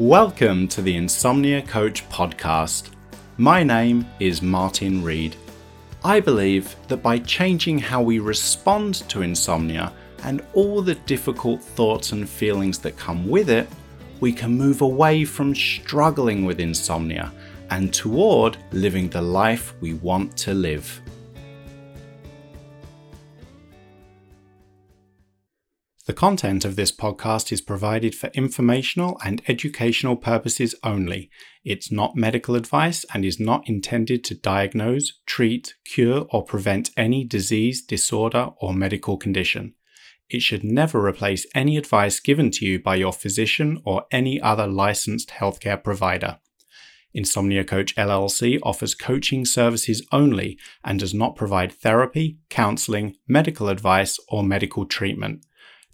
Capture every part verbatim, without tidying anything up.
Welcome to the Insomnia Coach podcast. My name is Martin Reed. I believe that by changing how we respond to insomnia and all the difficult thoughts and feelings that come with it, we can move away from struggling with insomnia and toward living the life we want to live. The content of this podcast is provided for informational and educational purposes only. It's not medical advice and is not intended to diagnose, treat, cure, or prevent any disease, disorder, or medical condition. It should never replace any advice given to you by your physician or any other licensed healthcare provider. Insomnia Coach L L C offers coaching services only and does not provide therapy, counselling, medical advice, or medical treatment.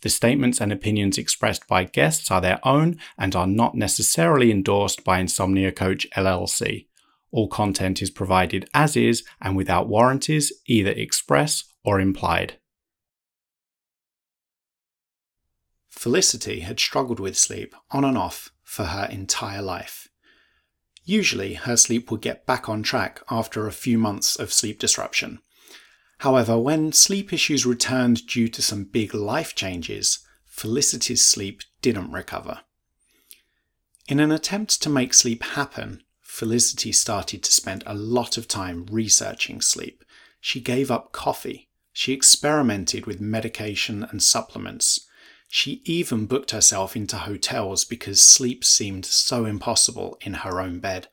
The statements and opinions expressed by guests are their own and are not necessarily endorsed by Insomnia Coach L L C. All content is provided as is and without warranties, either express or implied. Felicity had struggled with sleep on and off for her entire life. Usually, her sleep would get back on track after a few months of sleep disruption. However, when sleep issues returned due to some big life changes, Felicity's sleep didn't recover. In an attempt to make sleep happen, Felicity started to spend a lot of time researching sleep. She gave up coffee. She experimented with medication and supplements. She even booked herself into hotels because sleep seemed so impossible in her own bed.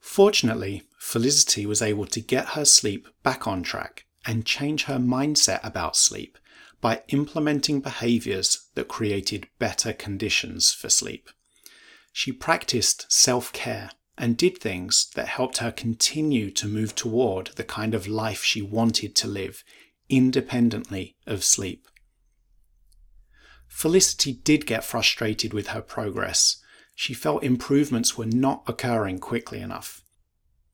Fortunately, Felicity was able to get her sleep back on track and change her mindset about sleep by implementing behaviours that created better conditions for sleep. She practiced self-care and did things that helped her continue to move toward the kind of life she wanted to live, independently of sleep. Felicity did get frustrated with her progress. She felt improvements were not occurring quickly enough.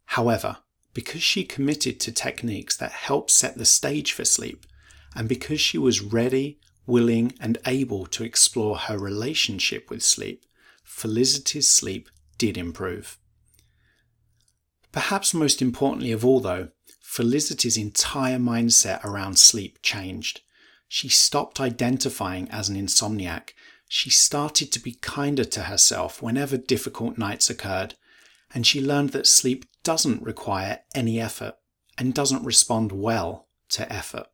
However, because she committed to techniques that help set the stage for sleep, and because she was ready, willing, and able to explore her relationship with sleep, Felicity's sleep did improve. Perhaps most importantly of all, though, Felicity's entire mindset around sleep changed. She stopped identifying as an insomniac. She started to be kinder to herself whenever difficult nights occurred, and she learned that sleep doesn't require any effort and doesn't respond well to effort.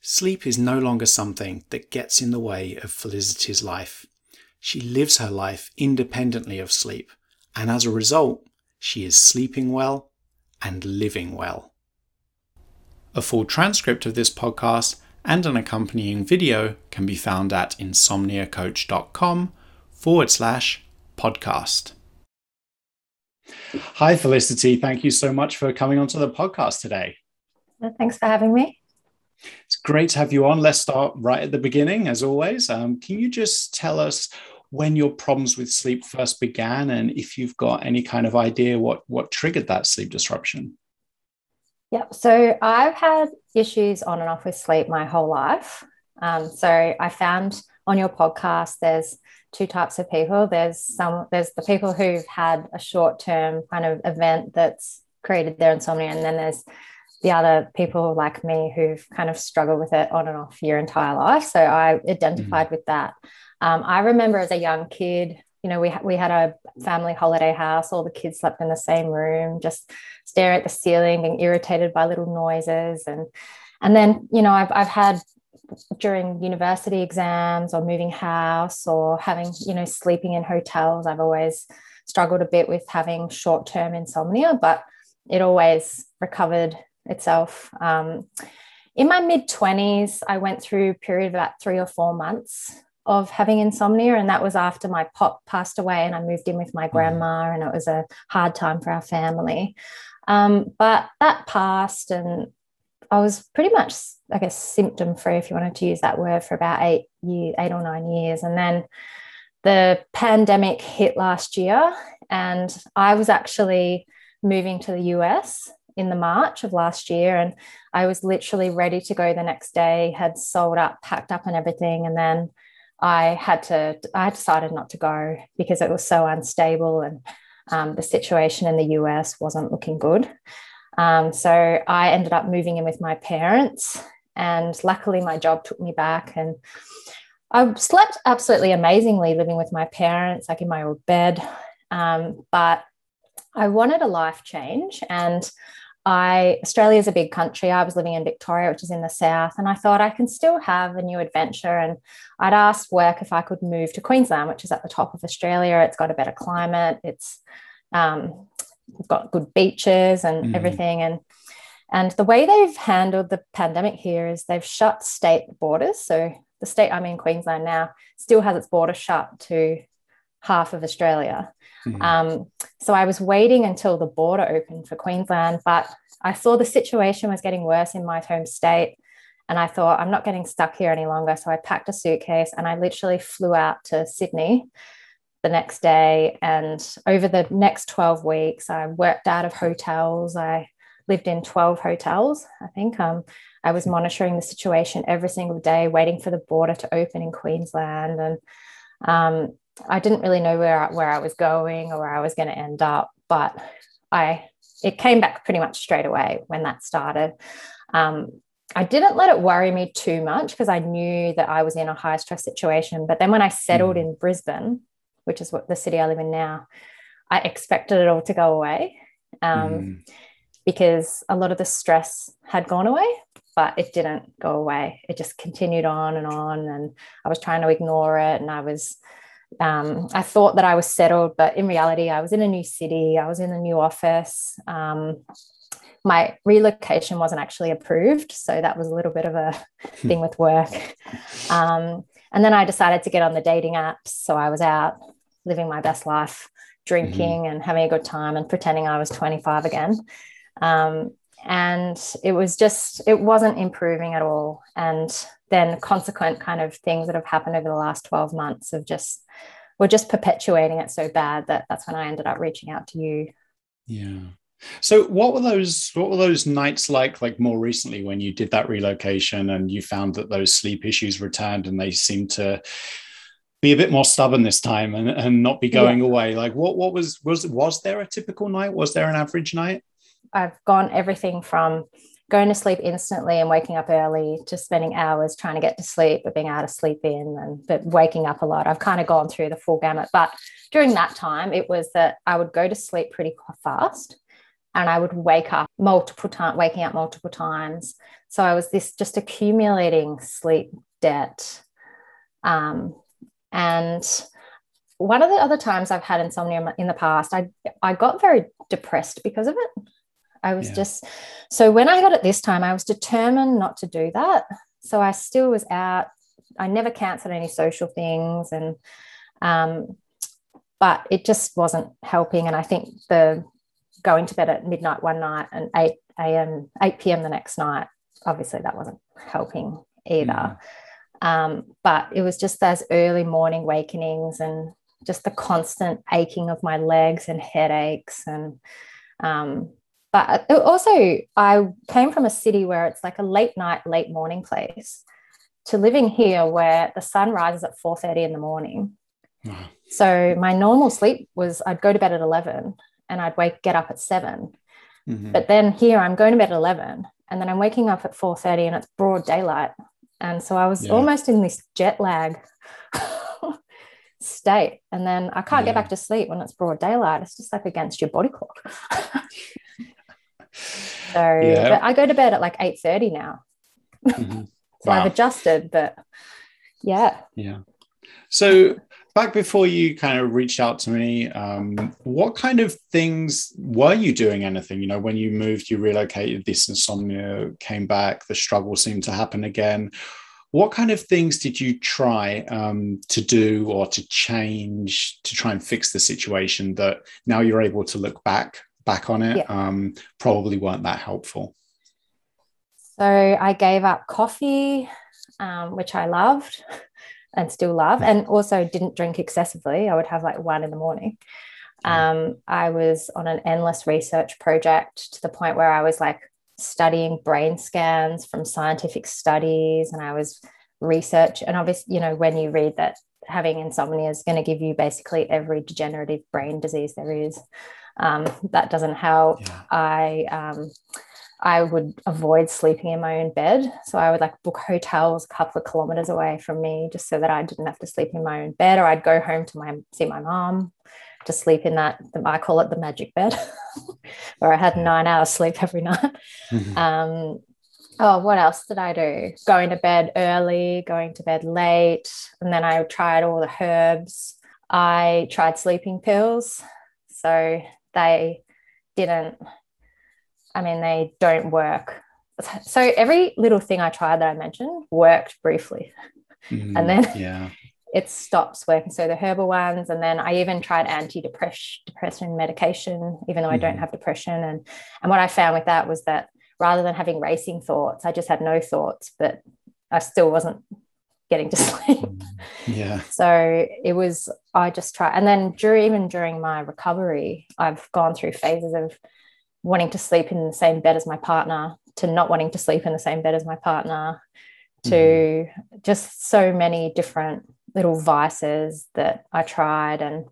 Sleep is no longer something that gets in the way of Felicity's life. She lives her life independently of sleep, and as a result, she is sleeping well and living well. A full transcript of this podcast and an accompanying video can be found at insomniacoach.com forward slash podcast. Hi, Felicity. Thank you so much for coming onto the podcast today. Thanks for having me. It's great to have you on. Let's start right at the beginning, as always. Um, can you just tell us when your problems with sleep first began and if you've got any kind of idea what, what triggered that sleep disruption? Yeah, so I've had issues on and off with sleep my whole life. Um, so I found on your podcast there's two types of people. There's some there's the people who've had a short-term kind of event that's created their insomnia, and then there's the other people like me who've kind of struggled with it on and off your entire life. So I identified mm-hmm. with that. Um, I remember as a young kid, you know, we, ha- we had a family holiday house. All the kids slept in the same room, just stare at the ceiling, being irritated by little noises. And and then, you know, I've I've had during university exams or moving house or having, you know, sleeping in hotels, I've always struggled a bit with having short-term insomnia, but it always recovered itself. Um, in my mid-twenties, I went through a period of about three or four months of having insomnia, and that was after my pop passed away and I moved in with my grandma, and it was a hard time for our family. Um, but that passed, and I was pretty much, I guess, symptom-free, if you wanted to use that word, for about eight years, eight or nine years. And then the pandemic hit last year, and I was actually moving to the U S in the March of last year, and I was literally ready to go the next day, had sold up, packed up and everything, and then I had to, I decided not to go because it was so unstable and um, the situation in the U S wasn't looking good. Um, so I ended up moving in with my parents, and luckily my job took me back, and I slept absolutely amazingly living with my parents, like in my old bed. Um, but I wanted a life change, and I, Australia is a big country. I was living in Victoria, which is in the south, and I thought I can still have a new adventure. And I'd asked work if I could move to Queensland, which is at the top of Australia. It's got a better climate. It's um, got good beaches and mm-hmm. everything. And and the way they've handled the pandemic here is they've shut state borders. So the state I'm in, Queensland now, still has its border shut to half of Australia. Mm-hmm. Um, so I was waiting until the border opened for Queensland, but I saw the situation was getting worse in my home state, and I thought, I'm not getting stuck here any longer. So I packed a suitcase and I literally flew out to Sydney the next day. And over the next twelve weeks, I worked out of hotels. I lived in twelve hotels, I think. Um, I was monitoring the situation every single day, waiting for the border to open in Queensland. And um, I didn't really know where, where I was going or where I was going to end up, but I it came back pretty much straight away when that started. Um, I didn't let it worry me too much because I knew that I was in a high-stress situation. But then when I settled in Brisbane, which is what the city I live in now, I expected it all to go away um, mm. because a lot of the stress had gone away, but it didn't go away. It just continued on and on, and I was trying to ignore it, and I was... Um, I thought that I was settled, but in reality, I was in a new city. I was in a new office. Um, my relocation wasn't actually approved, so that was a little bit of a thing with work. Um, and then I decided to get on the dating apps. So I was out living my best life, drinking mm-hmm. and having a good time and pretending I was twenty-five again. Um, and it was just, it wasn't improving at all. And then consequent kind of things that have happened over the last twelve months of just, we're just perpetuating it so bad that that's when I ended up reaching out to you. Yeah. So what were those, what were those nights like, like more recently when you did that relocation and you found that those sleep issues returned and they seemed to be a bit more stubborn this time and, and not be going yeah. away? Like what, what was, was, was there a typical night? Was there an average night? I've gone everything from going to sleep instantly and waking up early to spending hours trying to get to sleep but being out of sleep in and but waking up a lot. I've kind of gone through the full gamut. But during that time, it was that I would go to sleep pretty fast and I would wake up multiple times, waking up multiple times. So I was this just accumulating sleep debt. Um, and one of the other times I've had insomnia in the past, I I got very depressed because of it. I was yeah. just, so when I got it this time, I was determined not to do that. So I still was out. I never cancelled any social things. And, um, but it just wasn't helping. And I think the going to bed at midnight one night and eight a.m., eight p.m. the next night, obviously that wasn't helping either. Mm. Um, but it was just those early morning awakenings and just the constant aching of my legs and headaches and, um, but also I came from a city where it's like a late night, late morning place to living here where the sun rises at four thirty in the morning. Mm. So my normal sleep was I'd go to bed at eleven and I'd wake get up at seven. Mm-hmm. But then here I'm going to bed at eleven and then I'm waking up at four thirty and it's broad daylight. And so I was yeah. almost in this jet lag state. And then I can't yeah. get back to sleep when it's broad daylight. It's just like against your body clock. So yeah. but I go to bed at like eight thirty now. Mm-hmm. Wow. So I've adjusted, but yeah. Yeah. So back before you kind of reached out to me, um, what kind of things were you doing anything? You know, when you moved, you relocated, this insomnia came back, the struggle seemed to happen again. What kind of things did you try um, to do or to change to try and fix the situation that now you're able to look back back on it, yeah. um, probably weren't that helpful? So I gave up coffee, um, which I loved and still love, and also didn't drink excessively. I would have like one in the morning. Um, I was on an endless research project to the point where I was like studying brain scans from scientific studies, and I was research. And obviously, you know, when you read that having insomnia is going to give you basically every degenerative brain disease there is, um, that doesn't help. Yeah. I um, I would avoid sleeping in my own bed. So I would like book hotels a couple of kilometers away from me just so that I didn't have to sleep in my own bed, or I'd go home to my see my mom to sleep in that, I call it the magic bed, where I had nine hours sleep every night. Mm-hmm. Um, oh, what else did I do? Going to bed early, going to bed late, and then I tried all the herbs. I tried sleeping pills, so they didn't, I mean, they don't work. So every little thing I tried that I mentioned worked briefly, mm, and then yeah. it stops working. So the herbal ones, and then I even tried antidepressant medication, even though mm. I don't have depression. And, and what I found with that was that rather than having racing thoughts, I just had no thoughts, but I still wasn't getting to sleep. Yeah. So it was, I just tried. And then during, even during my recovery, I've gone through phases of wanting to sleep in the same bed as my partner, to not wanting to sleep in the same bed as my partner, to mm. just so many different little vices that I tried, and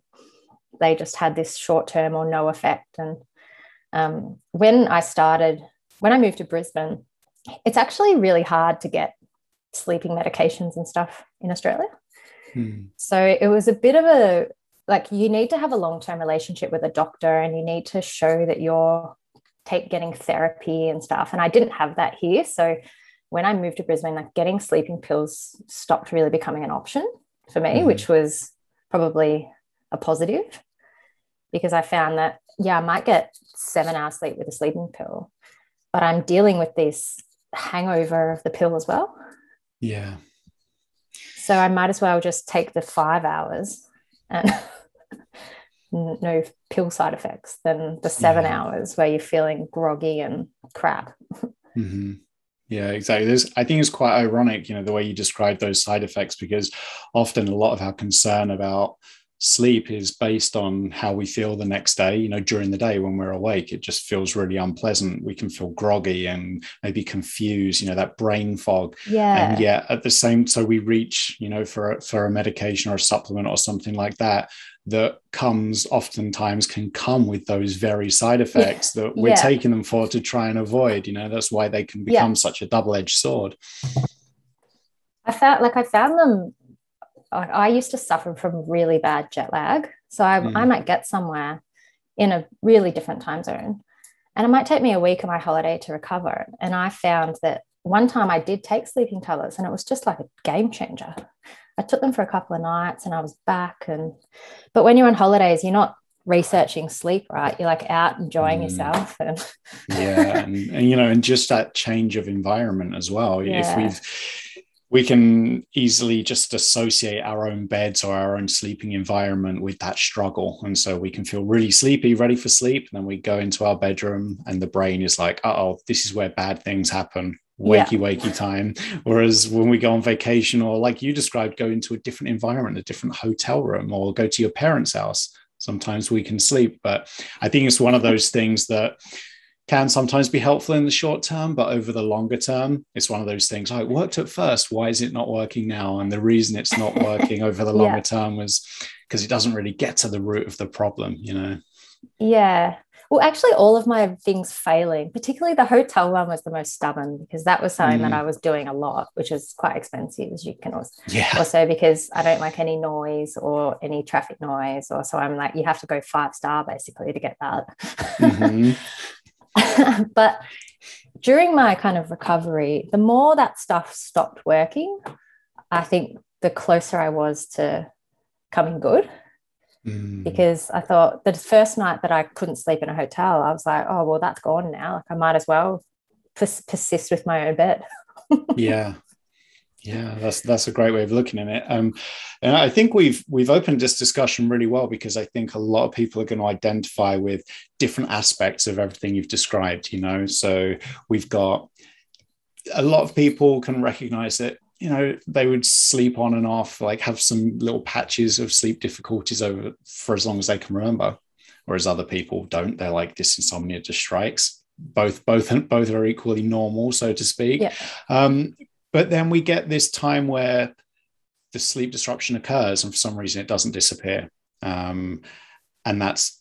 they just had this short-term or no effect. And um, when I started, when I moved to Brisbane, it's actually really hard to get sleeping medications and stuff in Australia. Hmm. So it was a bit of a, like, you need to have a long-term relationship with a doctor, and you need to show that you're take getting therapy and stuff. And I didn't have that here. So when I moved to Brisbane, like, getting sleeping pills stopped really becoming an option for me, mm-hmm. which was probably a positive, because I found that, yeah, I might get seven hours sleep with a sleeping pill, but I'm dealing with this hangover of the pill as well. Yeah. So I might as well just take the five hours and no pill side effects than the seven yeah. hours where you're feeling groggy and crap. Mm-hmm. Yeah, exactly. There's, I think it's quite ironic, you know, the way you describe those side effects, because often a lot of our concern about sleep is based on how we feel the next day. You know, during the day when we're awake, it just feels really unpleasant. We can feel groggy and maybe confused, you know, that brain fog. Yeah. And yet at the same, so we reach, you know, for, for a medication or a supplement or something like that, that comes oftentimes can come with those very side effects yeah. that we're yeah. taking them for to try and avoid, you know, that's why they can become yeah. such a double-edged sword. I felt like I found them, I used to suffer from really bad jet lag. So I, mm. I might get somewhere in a really different time zone, and it might take me a week of my holiday to recover. And I found that one time I did take sleeping tablets, and it was just like a game changer. I took them for a couple of nights and I was back. And but when you're on holidays, you're not researching sleep, right? You're like out enjoying mm. yourself. And yeah, and, and you know, and just that change of environment as well. Yeah. If we've we can easily just associate our own beds or our own sleeping environment with that struggle. And so we can feel really sleepy, ready for sleep. And then we go into our bedroom and the brain is like, uh-oh, this is where bad things happen. Wakey, yeah. wakey time. Whereas when we go on vacation, or like you described, go into a different environment, a different hotel room, or go to your parents' house, sometimes we can sleep. But I think it's one of those things that can sometimes be helpful in the short term, but over the longer term, it's one of those things, oh, it worked at first, why is it not working now? And the reason it's not working over the longer yeah. term was because it doesn't really get to the root of the problem, you know? Yeah. Well, actually, all of my things failing, particularly the hotel one, was the most stubborn, because that was something mm. that I was doing a lot, which is quite expensive, as you can also, yeah. also because I don't like any noise or any traffic noise, or so I'm like, you have to go five star basically to get that. Mm-hmm. But during my kind of recovery, the more that stuff stopped working, I think the closer I was to coming good, mm. because I thought the first night that I couldn't sleep in a hotel, I was like, oh, well, that's gone now. Like, I might as well pers- persist with my own bed. Yeah. Yeah, that's that's a great way of looking at it. Um, and I think we've we've opened this discussion really well, because I think a lot of people are going to identify with different aspects of everything you've described, you know. So we've got a lot of people can recognize that, you know, they would sleep on and off, like have some little patches of sleep difficulties over for as long as they can remember, whereas other people don't. They're like, this insomnia just strikes. Both both both are equally normal, so to speak. Yeah. Um, But then we get this time where the sleep disruption occurs, and for some reason it doesn't disappear. Um, and that's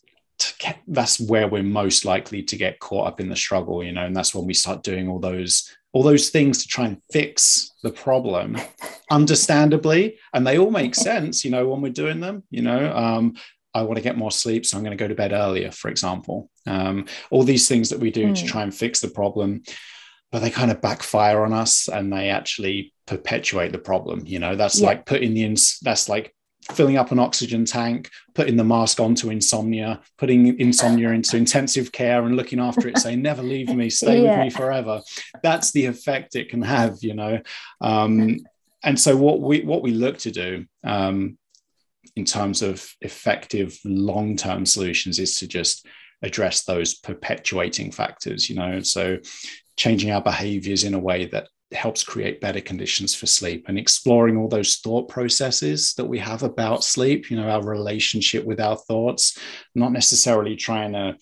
get, that's where we're most likely to get caught up in the struggle, you know, and that's when we start doing all those all those things to try and fix the problem, understandably. And they all make sense, you know, when we're doing them, you know, um, I want to get more sleep, so I'm going to go to bed earlier, for example. Um, all these things that we do mm. to try and fix the problem, but they kind of backfire on us and they actually perpetuate the problem. You know, that's yeah. like putting the, ins- that's like filling up an oxygen tank, putting the mask onto insomnia, putting insomnia into intensive care and looking after it, saying, never leave me, stay yeah. with me forever. That's the effect it can have, you know? Um, and so what we, what we look to do um, in terms of effective long-term solutions is to just address those perpetuating factors, you know? So changing our behaviors in a way that helps create better conditions for sleep, and exploring all those thought processes that we have about sleep, you know, our relationship with our thoughts, not necessarily trying to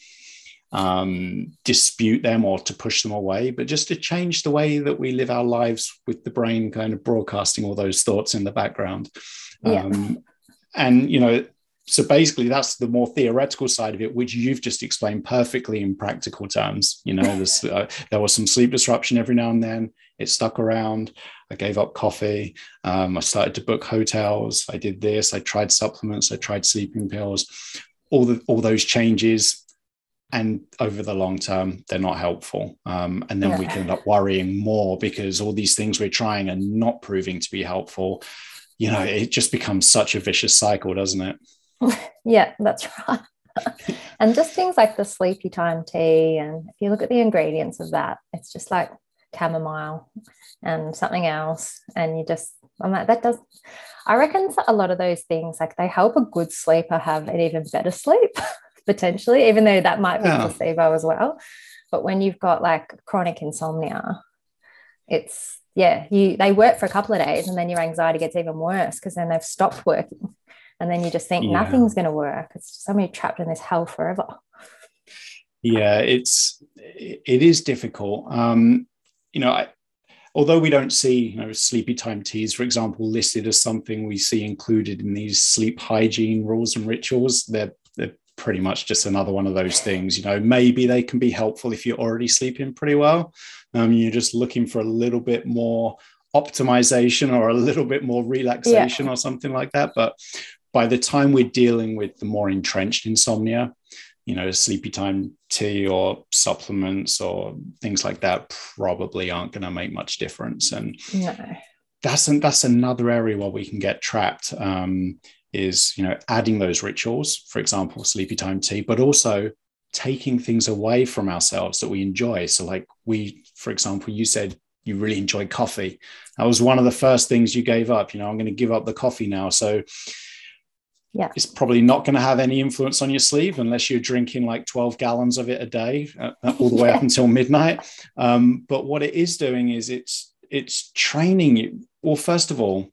um, dispute them or to push them away, but just to change the way that we live our lives with the brain kind of broadcasting all those thoughts in the background. Yeah. Um, and, you know, so basically that's the more theoretical side of it, which you've just explained perfectly in practical terms. You know, uh, there was some sleep disruption every now and then. It stuck around. I gave up coffee. Um, I started to book hotels. I did this. I tried supplements. I tried sleeping pills. All the all those changes, and over the long term, they're not helpful. Um, and then yeah. we can end up worrying more because all these things we're trying are not proving to be helpful. You know, it just becomes such a vicious cycle, doesn't it? Yeah, that's right. And just things like the sleepy time tea, and if you look at the ingredients of that, it's just like chamomile and something else, and you just I'm like that does I reckon a lot of those things, like, they help a good sleeper have an even better sleep potentially, even though that might be yeah. placebo as well. But when you've got like chronic insomnia, it's yeah you they work for a couple of days and then your anxiety gets even worse because then they've stopped working, and then you just think yeah. nothing's going to work. It's just somebody trapped in this hell forever. Yeah, it's it is difficult. um You know, I, although we don't see, you know, sleepy time teas, for example, listed as something we see included in these sleep hygiene rules and rituals, they're, they're pretty much just another one of those things. You know, maybe they can be helpful if you're already sleeping pretty well. Um, you're just looking for a little bit more optimization or a little bit more relaxation yeah. or something like that. But by the time we're dealing with the more entrenched insomnia, you know, sleepy time tea or supplements or things like that probably aren't going to make much difference. And no. that's an, that's another area where we can get trapped, um, is, you know, adding those rituals, for example, sleepy time tea, but also taking things away from ourselves that we enjoy. So like we, for example, you said you really enjoy coffee. That was one of the first things you gave up. You know, I'm going to give up the coffee now. So yeah, it's probably not going to have any influence on your sleep unless you're drinking like twelve gallons of it a day, uh, all the way yeah. up until midnight. Um, but what it is doing is it's it's training you. Well, first of all,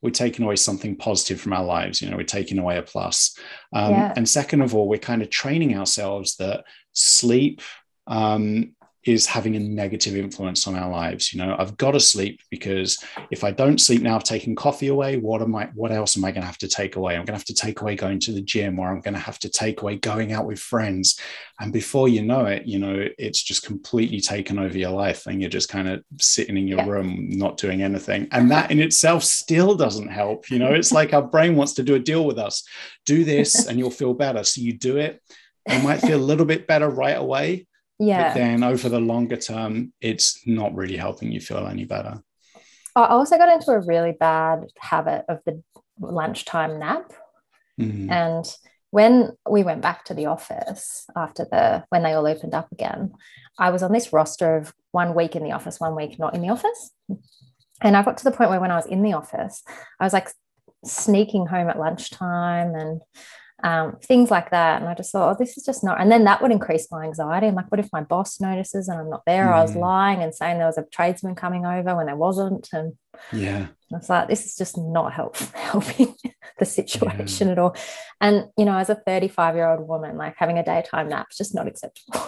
we're taking away something positive from our lives. You know, we're taking away a plus. Um, yeah. And second of all, we're kind of training ourselves that sleep um, is having a negative influence on our lives. You know, I've got to sleep because if I don't sleep now, I've taken coffee away. What am I, what else am I going to have to take away? I'm going to have to take away going to the gym, or I'm going to have to take away going out with friends. And before you know it, you know, it's just completely taken over your life, and you're just kind of sitting in your yeah. room, not doing anything. And that in itself still doesn't help. You know, it's like our brain wants to do a deal with us. Do this and you'll feel better. So you do it. You might feel a little bit better right away. Yeah. But then over the longer term, it's not really helping you feel any better. I also got into a really bad habit of the lunchtime nap. Mm-hmm. And when we went back to the office after the, when they all opened up again, I was on this roster of one week in the office, one week not in the office. And I got to the point where when I was in the office, I was like sneaking home at lunchtime and Um, things like that, and I just thought, oh, this is just not. And then that would increase my anxiety. I'm like, what if my boss notices and I'm not there? Mm. I was lying and saying there was a tradesman coming over when there wasn't, and yeah, I was like, this is just not help helping the situation yeah. at all. And you know, as a thirty-five year old woman, like having a daytime nap is just not acceptable.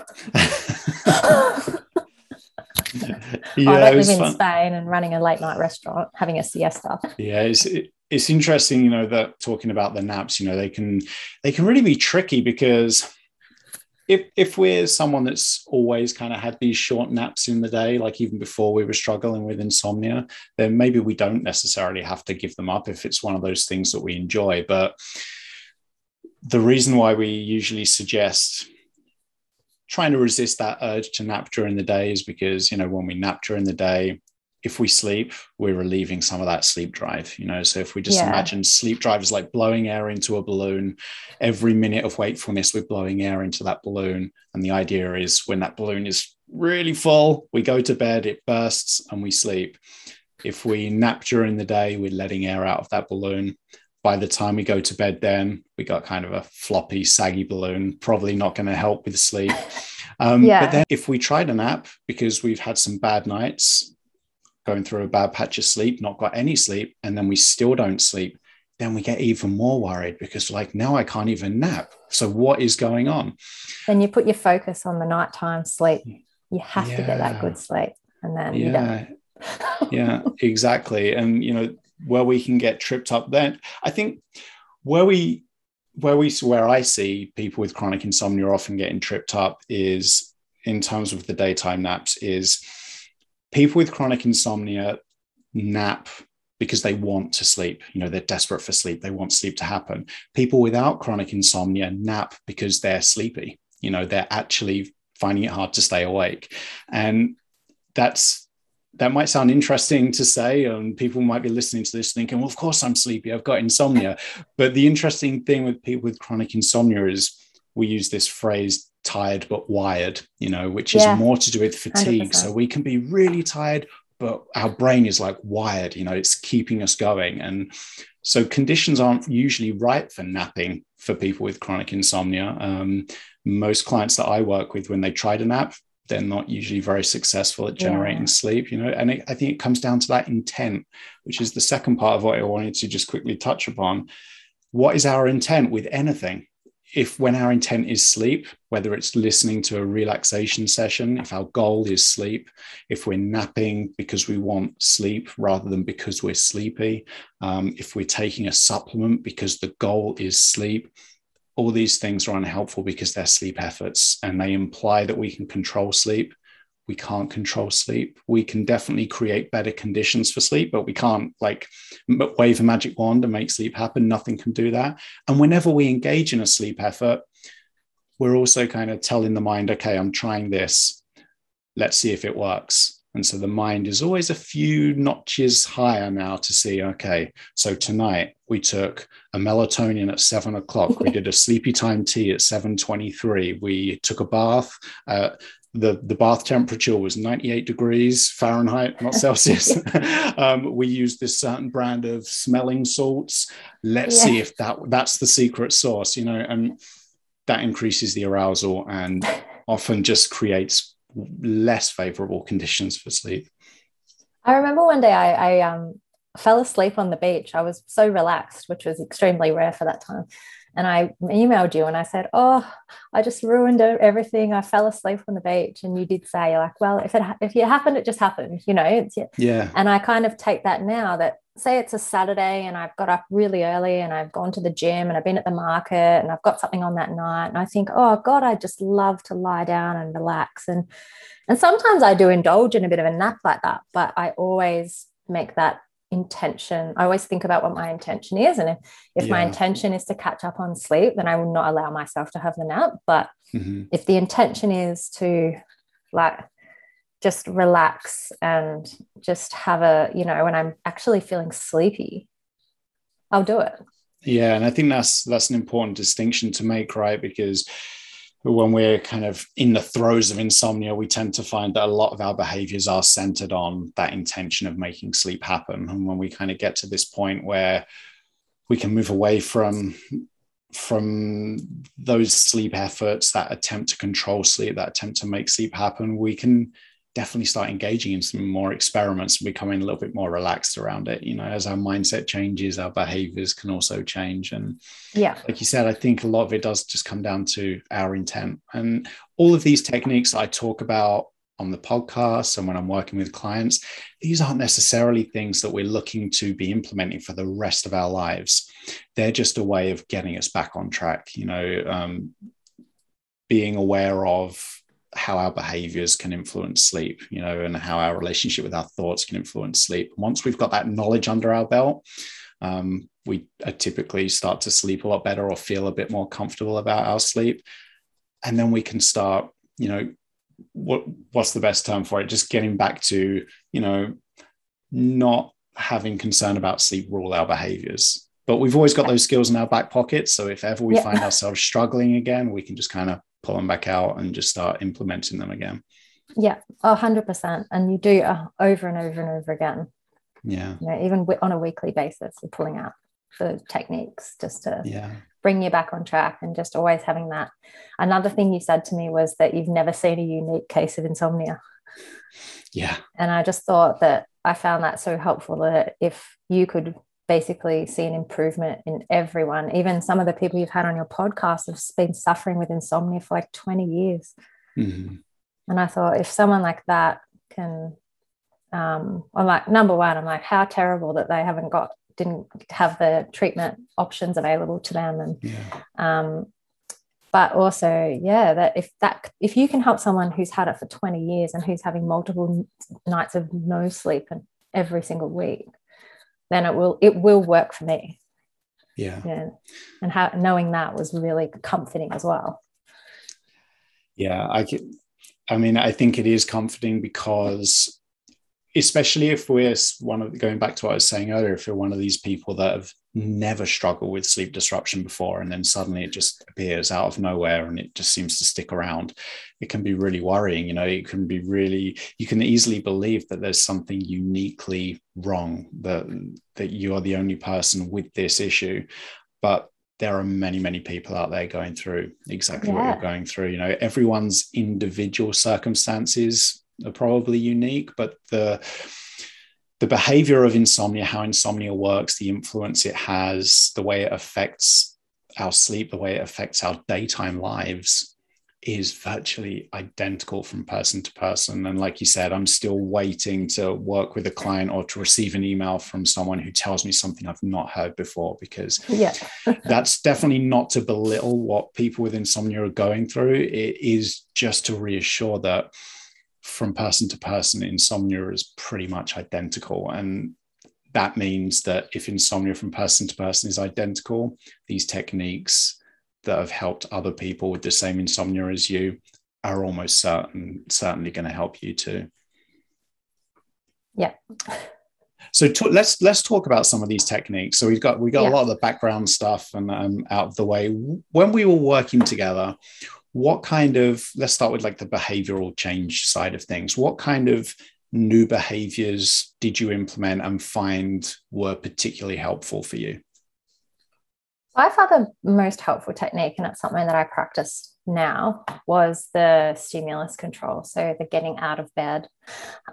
Yeah, I don't live in fun. Spain and running a late night restaurant, having a siesta. Yeah, it's, it, it's interesting, you know, that talking about the naps, you know, they can they can really be tricky, because if if we're someone that's always kind of had these short naps in the day, like even before we were struggling with insomnia, then maybe we don't necessarily have to give them up if it's one of those things that we enjoy. But the reason why we usually suggest trying to resist that urge to nap during the day is because, you know, when we nap during the day, if we sleep, we're relieving some of that sleep drive, you know. So if we just yeah. imagine sleep drive is like blowing air into a balloon, every minute of wakefulness, we're blowing air into that balloon. And the idea is when that balloon is really full, we go to bed, it bursts, and we sleep. If we nap during the day, we're letting air out of that balloon. By the time we go to bed, then we got kind of a floppy, saggy balloon, probably not going to help with sleep. Um, yeah. But then if we try to nap because we've had some bad nights, going through a bad patch of sleep, not got any sleep, and then we still don't sleep, then we get even more worried, because like, now I can't even nap. So what is going on? Then you put your focus on the nighttime sleep. You have yeah. to get that good sleep. And then yeah. you don't. Yeah, exactly. And, you know, where we can get tripped up then. I think where we, where we, where I see people with chronic insomnia often getting tripped up is in terms of the daytime naps, is people with chronic insomnia nap because they want to sleep. You know, they're desperate for sleep. They want sleep to happen. People without chronic insomnia nap because they're sleepy. You know, they're actually finding it hard to stay awake. And that's, that might sound interesting to say, and people might be listening to this thinking, well, of course I'm sleepy, I've got insomnia. But the interesting thing with people with chronic insomnia is we use this phrase, tired but wired, you know, which yeah. is more to do with fatigue. one hundred percent. So we can be really tired, but our brain is like wired, you know, it's keeping us going. And so conditions aren't usually right for napping for people with chronic insomnia. Um, most clients that I work with, when they try to nap, they're not usually very successful at generating yeah. sleep, you know. And it, I think it comes down to that intent, which is the second part of what I wanted to just quickly touch upon. What is our intent with anything? If when our intent is sleep, whether it's listening to a relaxation session, if our goal is sleep, if we're napping because we want sleep rather than because we're sleepy, um, if we're taking a supplement because the goal is sleep, all these things are unhelpful because they're sleep efforts, and they imply that we can control sleep. We can't control sleep. We can definitely create better conditions for sleep, but we can't like wave a magic wand and make sleep happen. Nothing can do that. And whenever we engage in a sleep effort, we're also kind of telling the mind, okay, I'm trying this. Let's see if it works. And so the mind is always a few notches higher now to see, okay, so tonight we took a melatonin at seven o'clock. We did a sleepy time tea at seven twenty-three. We took a bath. Uh, the, the bath temperature was ninety-eight degrees Fahrenheit, not Celsius. um, we used this certain brand of smelling salts. Let's yeah. see if that that's the secret sauce, you know, and that increases the arousal and often just creates less favorable conditions for sleep. I remember one day I, I um, fell asleep on the beach. I was so relaxed, which was extremely rare for that time. And I emailed you and I said, oh, I just ruined everything. I fell asleep on the beach. And you did say, you're like, well, if it, ha- if it happened, it just happened, you know? It's, yeah. yeah. And I kind of take that now that, say it's a Saturday and I've got up really early and I've gone to the gym and I've been at the market and I've got something on that night, and I think, oh God, I just love to lie down and relax. And and sometimes I do indulge in a bit of a nap like that, but I always make that intention. I always think about what my intention is. And if, if yeah. my intention is to catch up on sleep, then I will not allow myself to have the nap. But mm-hmm. if the intention is to like just relax and just have a, you know, when I'm actually feeling sleepy, I'll do it. Yeah. And I think that's, that's an important distinction to make, right? Because when we're kind of in the throes of insomnia, we tend to find that a lot of our behaviors are centered on that intention of making sleep happen. And when we kind of get to this point where we can move away from from those sleep efforts, that attempt to control sleep, that attempt to make sleep happen, we can definitely start engaging in some more experiments and becoming a little bit more relaxed around it. You know, as our mindset changes, our behaviors can also change. And yeah, like you said, I think a lot of it does just come down to our intent. And all of these techniques I talk about on the podcast and when I'm working with clients, these aren't necessarily things that we're looking to be implementing for the rest of our lives. They're just a way of getting us back on track, you know, um, being aware of how our behaviors can influence sleep, you know, and how our relationship with our thoughts can influence sleep. Once we've got that knowledge under our belt, um, we typically start to sleep a lot better or feel a bit more comfortable about our sleep. And then we can start, you know, what what's the best term for it? Just getting back to, you know, not having concern about sleep rule our behaviors. But we've always got those skills in our back pocket. So if ever we yeah. find ourselves struggling again, we can just kind of pull them back out and just start implementing them again. Yeah, one hundred percent. And you do uh, over and over and over again. Yeah. You know, even on a weekly basis, you're pulling out the techniques just to yeah. bring you back on track, and just always having that. Another thing you said to me was that you've never seen a unique case of insomnia. Yeah. And I just thought that I found that so helpful, that if you could basically see an improvement in everyone, even some of the people you've had on your podcast have been suffering with insomnia for like twenty years. Mm-hmm. And I thought, if someone like that can, um, I'm like, number one, I'm like, how terrible that they haven't got, didn't have the treatment options available to them. And, yeah. um, but also, yeah, that if that, if you can help someone who's had it for twenty years and who's having multiple nights of no sleep and every single week, then it will it will work for me. Yeah. Yeah. And how, knowing that was really comforting as well. Yeah, I could, I mean, I think it is comforting, because especially if we're one of, going back to what I was saying earlier, if you're one of these people that have never struggled with sleep disruption before, and then suddenly it just appears out of nowhere and it just seems to stick around, it can be really worrying. You know, it can be really, you can easily believe that there's something uniquely wrong, that that you are the only person with this issue. But there are many, many people out there going through exactly yeah. what you're going through. You know, everyone's individual circumstances are probably unique, but the the behavior of insomnia, how insomnia works, the influence it has, the way it affects our sleep, the way it affects our daytime lives is virtually identical from person to person. And like you said, I'm still waiting to work with a client or to receive an email from someone who tells me something I've not heard before, because yeah. that's definitely not to belittle what people with insomnia are going through. It is just to reassure that from person to person, insomnia is pretty much identical. And that means that if insomnia from person to person is identical, these techniques that have helped other people with the same insomnia as you are almost certain, certainly going to help you too. Yeah. So to, let's let's talk about some of these techniques. So we've got we got yeah. a lot of the background stuff and um, out of the way. When we were working together, what kind of, let's start with like the behavioral change side of things. What kind of new behaviors did you implement and find were particularly helpful for you? I found the most helpful technique, and it's something that I practice now, was the stimulus control. So the getting out of bed,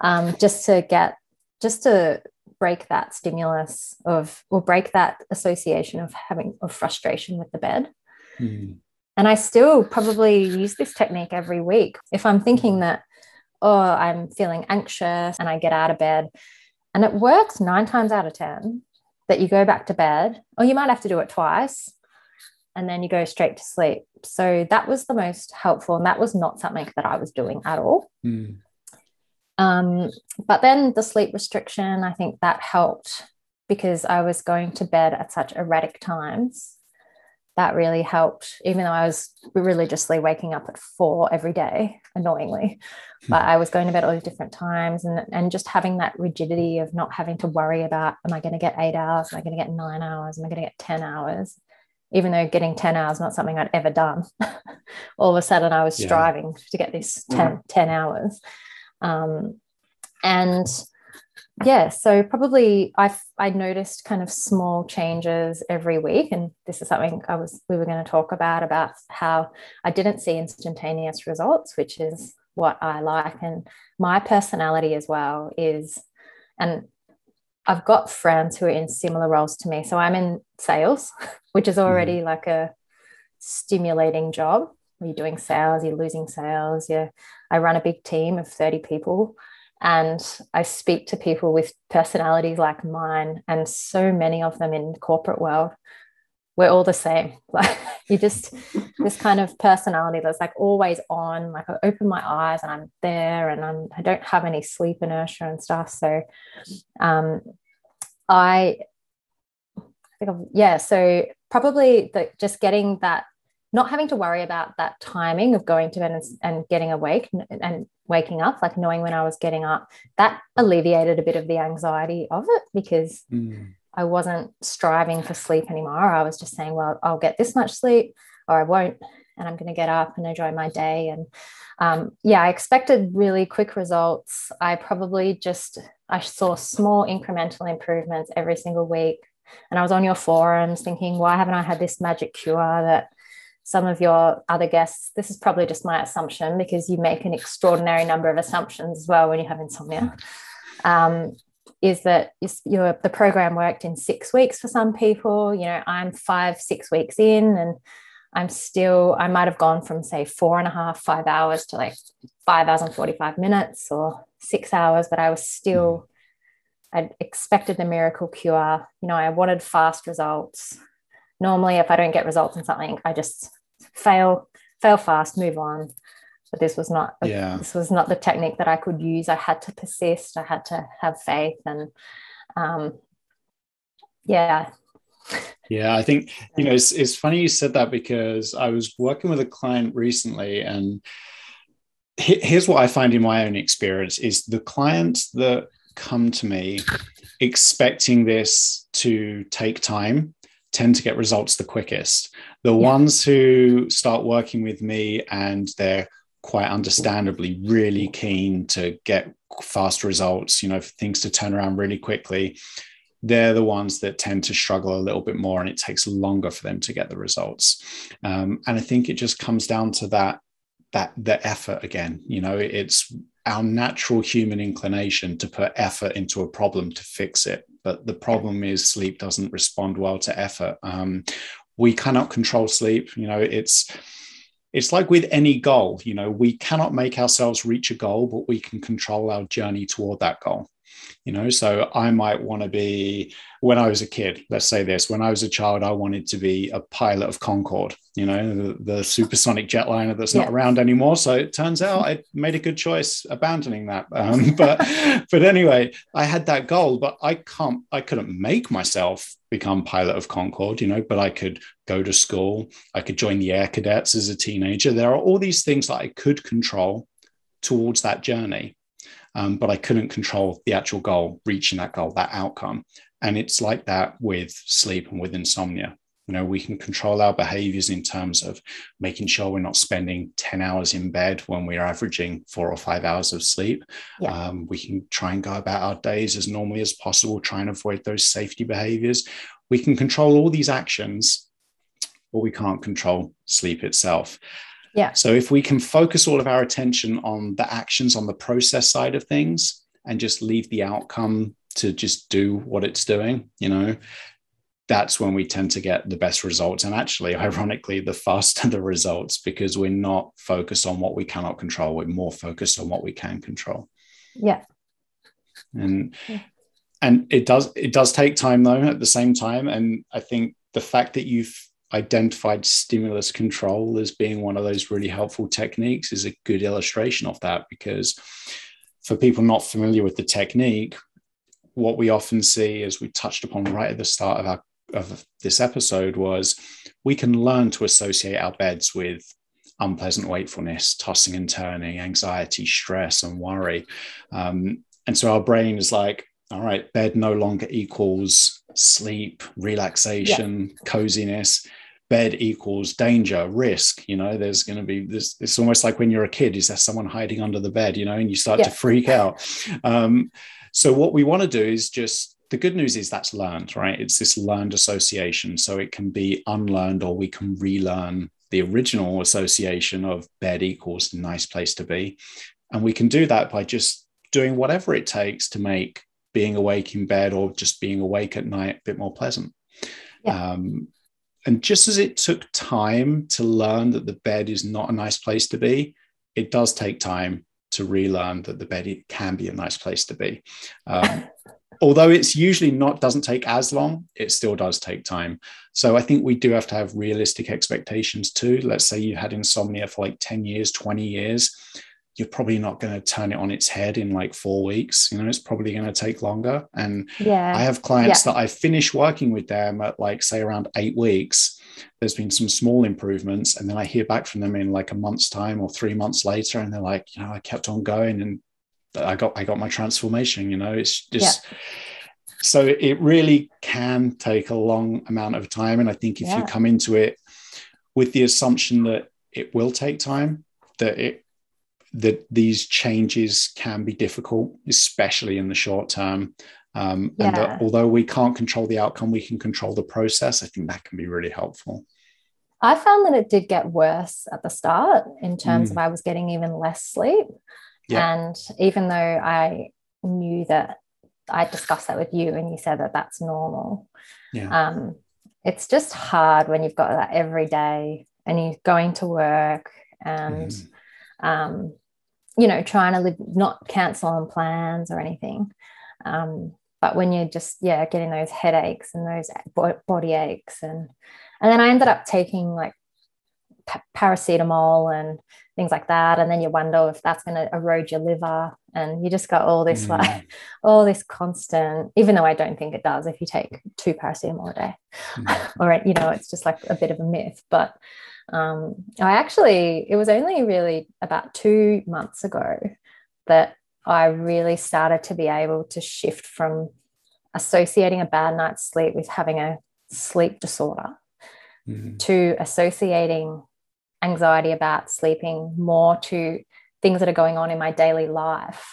um, just to get, just to break that stimulus of, or break that association of having, of frustration with the bed. Mm. And I still probably use this technique every week. If I'm thinking that, oh, I'm feeling anxious, and I get out of bed, and it works nine times out of ten that you go back to bed, or you might have to do it twice, and then you go straight to sleep. So that was the most helpful. And that was not something that I was doing at all. Mm. Um, but then the sleep restriction, I think that helped, because I was going to bed at such erratic times. That really helped, even though I was religiously waking up at four every day, annoyingly. But I was going to bed at all these different times, and, and just having that rigidity of not having to worry about, am I going to get eight hours? Am I going to get nine hours? Am I going to get ten hours? Even though getting ten hours is not something I'd ever done. All of a sudden I was striving yeah. to get this ten, ten hours. Um, and... Yeah, so probably I I noticed kind of small changes every week, and this is something I was we were going to talk about about how I didn't see instantaneous results, which is what I like, and my personality as well is, and I've got friends who are in similar roles to me. So I'm in sales, which is already mm-hmm. like a stimulating job. you're doing sales, you're losing sales. Yeah, I run a big team of thirty people, and I speak to people with personalities like mine, and so many of them in the corporate world, we're all the same. Like, you just, this kind of personality that's like always on, like I open my eyes and I'm there, and I'm, I don't have any sleep inertia and stuff. So um, I think, of, yeah, so probably the, just getting that, not having to worry about that timing of going to bed and, and getting awake and, and waking up, like knowing when I was getting up, that alleviated a bit of the anxiety of it, because mm. I wasn't striving for sleep anymore. I was just saying, well, I'll get this much sleep or I won't, and I'm going to get up and enjoy my day. And um, yeah, I expected really quick results. I probably just, I saw small incremental improvements every single week. And I was on your forums thinking, why haven't I had this magic cure that some of your other guests, this is probably just my assumption, because you make an extraordinary number of assumptions as well when you have insomnia, um, is that your, the program worked in six weeks for some people. You know, I'm five, six weeks in, and I'm still, I might have gone from, say, four and a half, five hours to like five hours and forty-five minutes or six hours, but I was still, I expected the miracle cure. You know, I wanted fast results. Normally, if I don't get results in something, I just fail, fail fast, move on. But this was not, yeah. this was not the technique that I could use. I had to persist. I had to have faith. And um, yeah. Yeah, I think, you know, it's, it's funny you said that, because I was working with a client recently, and he, here's what I find in my own experience is the clients that come to me expecting this to take time tend to get results the quickest. The yeah. ones who start working with me and they're quite understandably really keen to get fast results, you know, for things to turn around really quickly, they're the ones that tend to struggle a little bit more, and it takes longer for them to get the results. Um, and I think it just comes down to that, that the effort again. You know, it's our natural human inclination to put effort into a problem to fix it. But the problem is sleep doesn't respond well to effort. Um, we cannot control sleep. You know, it's it's like with any goal. You know, we cannot make ourselves reach a goal, but we can control our journey toward that goal. You know, so I might want to be, when I was a kid, let's say this, when I was a child, I wanted to be a pilot of Concorde, you know, the, the supersonic jetliner that's yeah. not around anymore. So it turns out I made a good choice abandoning that. Um, but but anyway, I had that goal, but I can't, I couldn't make myself become pilot of Concorde, you know, but I could go to school. I could join the Air Cadets as a teenager. There are all these things that I could control towards that journey. Um, but I couldn't control the actual goal, reaching that goal, that outcome. And it's like that with sleep and with insomnia. You know, we can control our behaviors in terms of making sure we're not spending ten hours in bed when we're averaging four or five hours of sleep. Yeah. Um, we can try and go about our days as normally as possible, try and avoid those safety behaviors. We can control all these actions, but we can't control sleep itself. Yeah. So if we can focus all of our attention on the actions, on the process side of things, and just leave the outcome to just do what it's doing, you know, that's when we tend to get the best results. And actually, ironically, the faster the results, because we're not focused on what we cannot control. We're more focused on what we can control. Yeah. And, yeah. and it does, it does take time though, at the same time. And I think the fact that you've identified stimulus control as being one of those really helpful techniques is a good illustration of that, because for people not familiar with the technique, what we often see, as we touched upon right at the start of, our, of this episode, was we can learn to associate our beds with unpleasant wakefulness, tossing and turning, anxiety, stress, and worry. Um, and so our brain is like, all right, bed no longer equals sleep, relaxation, yeah. coziness. Bed equals danger, risk. You know, there's going to be this. It's almost like when you're a kid, is there someone hiding under the bed, you know, and you start yeah. to freak out. Um, so what we want to do is just, the good news is that's learned, right? It's this learned association. So it can be unlearned, or we can relearn the original association of bed equals nice place to be. And we can do that by just doing whatever it takes to make being awake in bed or just being awake at night a bit more pleasant. Yeah. Um, And just as it took time to learn that the bed is not a nice place to be, it does take time to relearn that the bed can be a nice place to be. Um, although it's usually not, doesn't take as long, it still does take time. So I think we do have to have realistic expectations too. Let's say you had insomnia for like ten years, twenty years. You're probably not going to turn it on its head in like four weeks. You know, it's probably going to take longer. And yeah. I have clients yeah. that I finish working with them at like, say, around eight weeks. There's been some small improvements. And then I hear back from them in like a month's time or three months later. And they're like, you know, I kept on going and I got, I got my transformation, you know, it's just, yeah. so it really can take a long amount of time. And I think if yeah. you come into it with the assumption that it will take time, that it, that these changes can be difficult, especially in the short term. Um, yeah. And that although we can't control the outcome, we can control the process. I think that can be really helpful. I found that it did get worse at the start in terms mm. of I was getting even less sleep. Yeah. And even though I knew that, I discussed that with you and you said that that's normal. Yeah. Um, it's just hard when you've got that every day and you're going to work and mm. um you know, trying to live, not cancel on plans or anything, um but when you're just yeah getting those headaches and those body aches, and and then I ended up taking like pa- paracetamol and things like that, and then you wonder if that's going to erode your liver, and you just got all this mm. like all this constant, even though I don't think it does if you take two paracetamol a day mm. or, you know, it's just like a bit of a myth. But Um, I actually, it was only really about two months ago that I really started to be able to shift from associating a bad night's sleep with having a sleep disorder mm-hmm. to associating anxiety about sleeping more to things that are going on in my daily life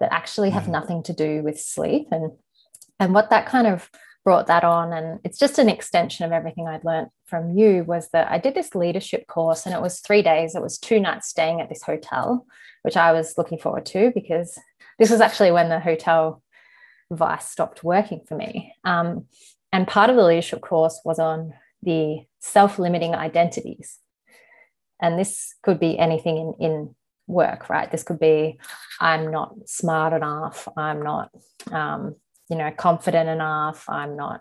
that actually have mm-hmm. nothing to do with sleep, and and what that kind of brought that on. And it's just an extension of everything I'd learned from you, was that I did this leadership course, and it was three days. It was two nights staying at this hotel, which I was looking forward to, because this was actually when the hotel vice stopped working for me. Um, and part of the leadership course was on the self-limiting identities. And this could be anything in, in work, right? This could be, I'm not smart enough. I'm not, um, you know, confident enough, I'm not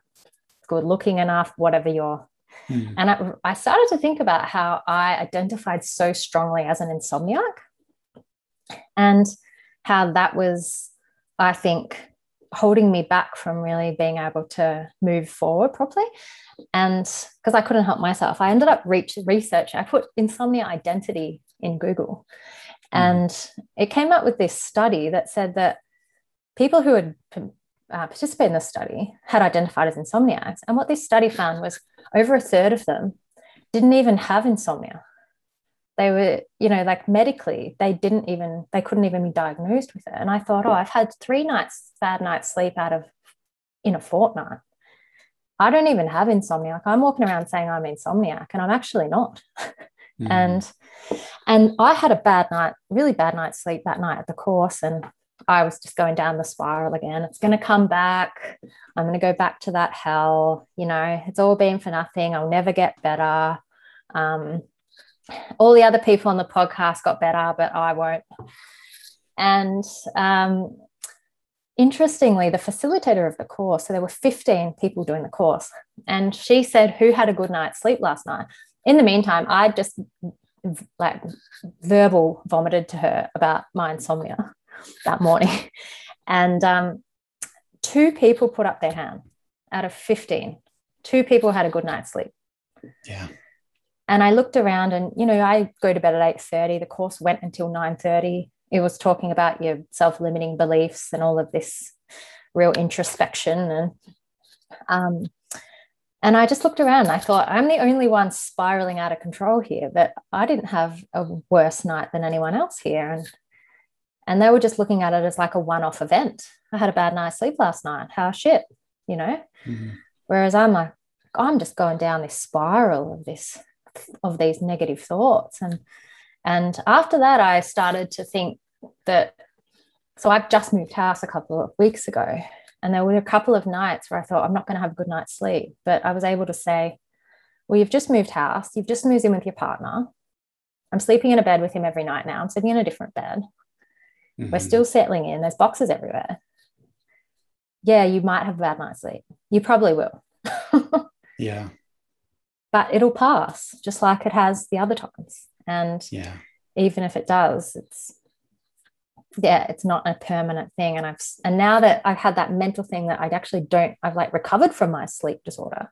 good looking enough, whatever you're. Mm. And I, I started to think about how I identified so strongly as an insomniac, and how that was, I think, holding me back from really being able to move forward properly. And because I couldn't help myself, I ended up reach, research. I put insomnia identity in Google, mm. and it came up with this study that said that people who had Uh, participate in this study had identified as insomniacs, and what this study found was over a third of them didn't even have insomnia. They were, you know, like medically they didn't even, they couldn't even be diagnosed with it. And I thought, oh, I've had three nights bad night's sleep out of in a fortnight. I don't even have insomnia. I'm walking around saying I'm insomniac, and I'm actually not. mm. and and I had a bad night really bad night's sleep that night at the course, and I was just going down the spiral again. It's going to come back. I'm going to go back to that hell. You know, it's all been for nothing. I'll never get better. Um, all the other people on the podcast got better, but I won't. And um, interestingly, the facilitator of the course, so there were fifteen people doing the course, and she said, who had a good night's sleep last night? In the meantime, I just like verbal vomited to her about my insomnia that morning. And um, two people put up their hand out of fifteen. Two people had a good night's sleep. Yeah. And I looked around, and, you know, I go to bed at eight thirty. The course went until nine thirty. It was talking about your self-limiting beliefs and all of this real introspection. And, um, and I just looked around. I thought, I'm the only one spiraling out of control here, but I didn't have a worse night than anyone else here. And And they were just looking at it as like a one-off event. I had a bad night's sleep last night. How shit, you know? Mm-hmm. Whereas I'm like, I'm just going down this spiral of this, of these negative thoughts. And, and after that, I started to think that, so I've just moved house a couple of weeks ago, and there were a couple of nights where I thought, I'm not going to have a good night's sleep. But I was able to say, well, you've just moved house, you've just moved in with your partner, I'm sleeping in a bed with him every night now, I'm sleeping in a different bed, mm-hmm. we're still settling in, there's boxes everywhere. Yeah, you might have a bad night's sleep. You probably will. Yeah. But it'll pass, just like it has the other times. And yeah. even if it does, it's, yeah, it's not a permanent thing. And I've, and now that I've had that mental thing that I actually don't, I've like recovered from my sleep disorder,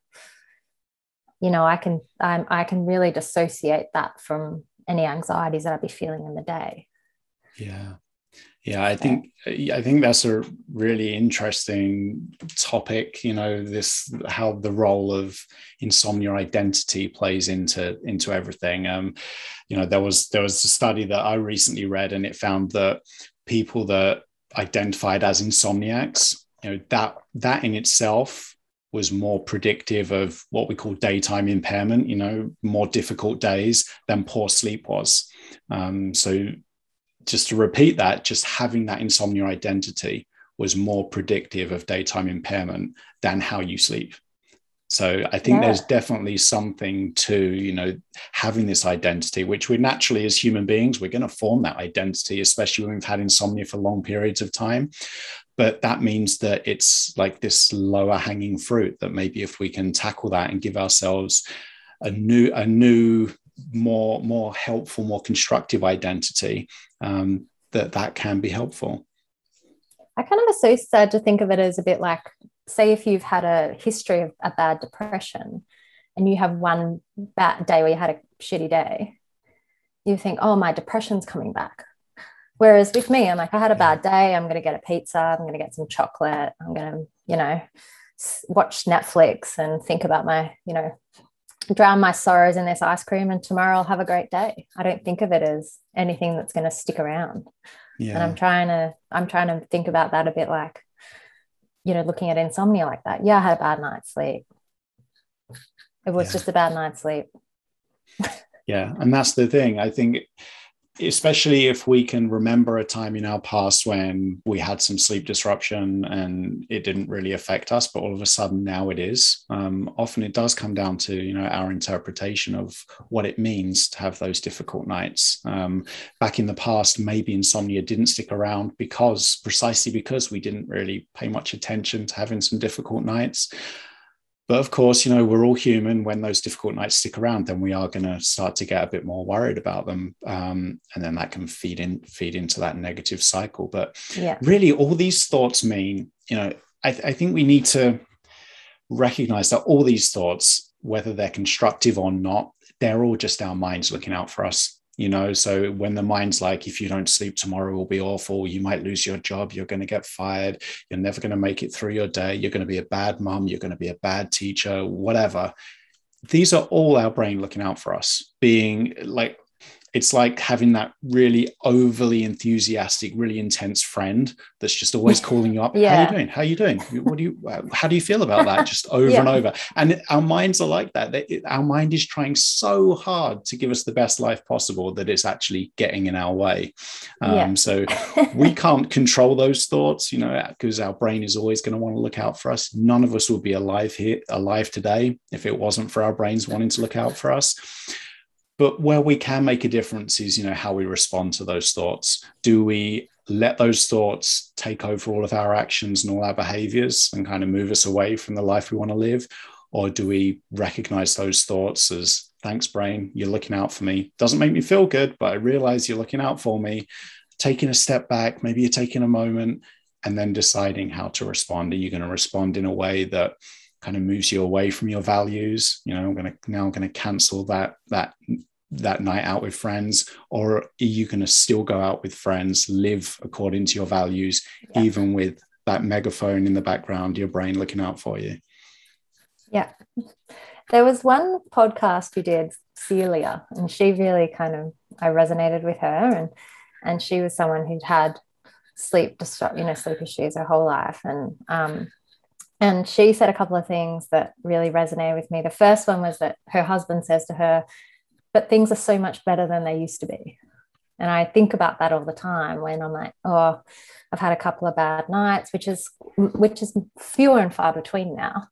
you know, I can, I'm, I can really dissociate that from any anxieties that I'd be feeling in the day. Yeah. Yeah, I think I think that's a really interesting topic, you know, this how the role of insomnia identity plays into into everything. Um, you know, there was there was a study that I recently read, and it found that people that identified as insomniacs, you know, that that in itself was more predictive of what we call daytime impairment, you know, more difficult days than poor sleep was. Um, so just to repeat that, just having that insomnia identity was more predictive of daytime impairment than how you sleep. So I think yeah. there's definitely something to, you know, having this identity, which we naturally as human beings, we're going to form that identity, especially when we've had insomnia for long periods of time. But that means that it's like this lower hanging fruit that maybe if we can tackle that and give ourselves a new, a new, more more helpful, more constructive identity, um that that can be helpful. I kind of associate to think of it as a bit like, say if you've had a history of a bad depression and you have one bad day where you had a shitty day, you think, oh, my depression's coming back. Whereas with me, I'm like, I had a bad day, I'm going to get a pizza, I'm going to get some chocolate, I'm going to, you know, watch Netflix and think about my, you know, drown my sorrows in this ice cream, and tomorrow I'll have a great day. I don't think of it as anything that's going to stick around. Yeah. And I'm trying to, I'm trying to think about that a bit like, you know, looking at insomnia like that. Yeah, I had a bad night's sleep. It was yeah. just a bad night's sleep. Yeah. And that's the thing. I think especially if we can remember a time in our past when we had some sleep disruption and it didn't really affect us, but all of a sudden now it is. Um, often it does come down to, you know, our interpretation of what it means to have those difficult nights. Um, back in the past, maybe insomnia didn't stick around because precisely because we didn't really pay much attention to having some difficult nights. But of course, you know, we're all human. When those difficult nights stick around, then we are going to start to get a bit more worried about them. Um, and then that can feed in, feed into that negative cycle. But yeah. really all these thoughts mean, you know, I, th- I think we need to recognize that all these thoughts, whether they're constructive or not, they're all just our minds looking out for us, you know? So when the mind's like, if you don't sleep tomorrow will be awful, you might lose your job, you're going to get fired, you're never going to make it through your day, you're going to be a bad mom, you're going to be a bad teacher, whatever. These are all our brain looking out for us, being like, it's like having that really overly enthusiastic, really intense friend that's just always calling you up. Yeah. How are you doing? How are you doing? What do you, how do you feel about that? Just over yeah. and over. And our minds are like that. It, our mind is trying so hard to give us the best life possible that it's actually getting in our way. Um, yeah. So we can't control those thoughts, you know, because our brain is always going to want to look out for us. None of us would be alive here, alive today if it wasn't for our brains wanting to look out for us. But where we can make a difference is, you know, how we respond to those thoughts. Do we let those thoughts take over all of our actions and all our behaviors and kind of move us away from the life we want to live? Or do we recognize those thoughts as, thanks, brain, you're looking out for me. Doesn't make me feel good, but I realize you're looking out for me. Taking a step back, maybe you're taking a moment and then deciding how to respond. Are you going to respond in a way that kind of moves you away from your values? You know, I'm going to now I'm going to cancel that, that, that night out with friends, or are you going to still go out with friends, live according to your values, yeah. even with that megaphone in the background, your brain looking out for you? Yeah. There was one podcast you did, Celia, and she really kind of, I resonated with her, and, and she was someone who'd had sleep, you know, sleep issues her whole life. And, um, And she said a couple of things that really resonated with me. The first one was that her husband says to her, but things are so much better than they used to be. And I think about that all the time when I'm like, oh, I've had a couple of bad nights, which is which is fewer and far between now.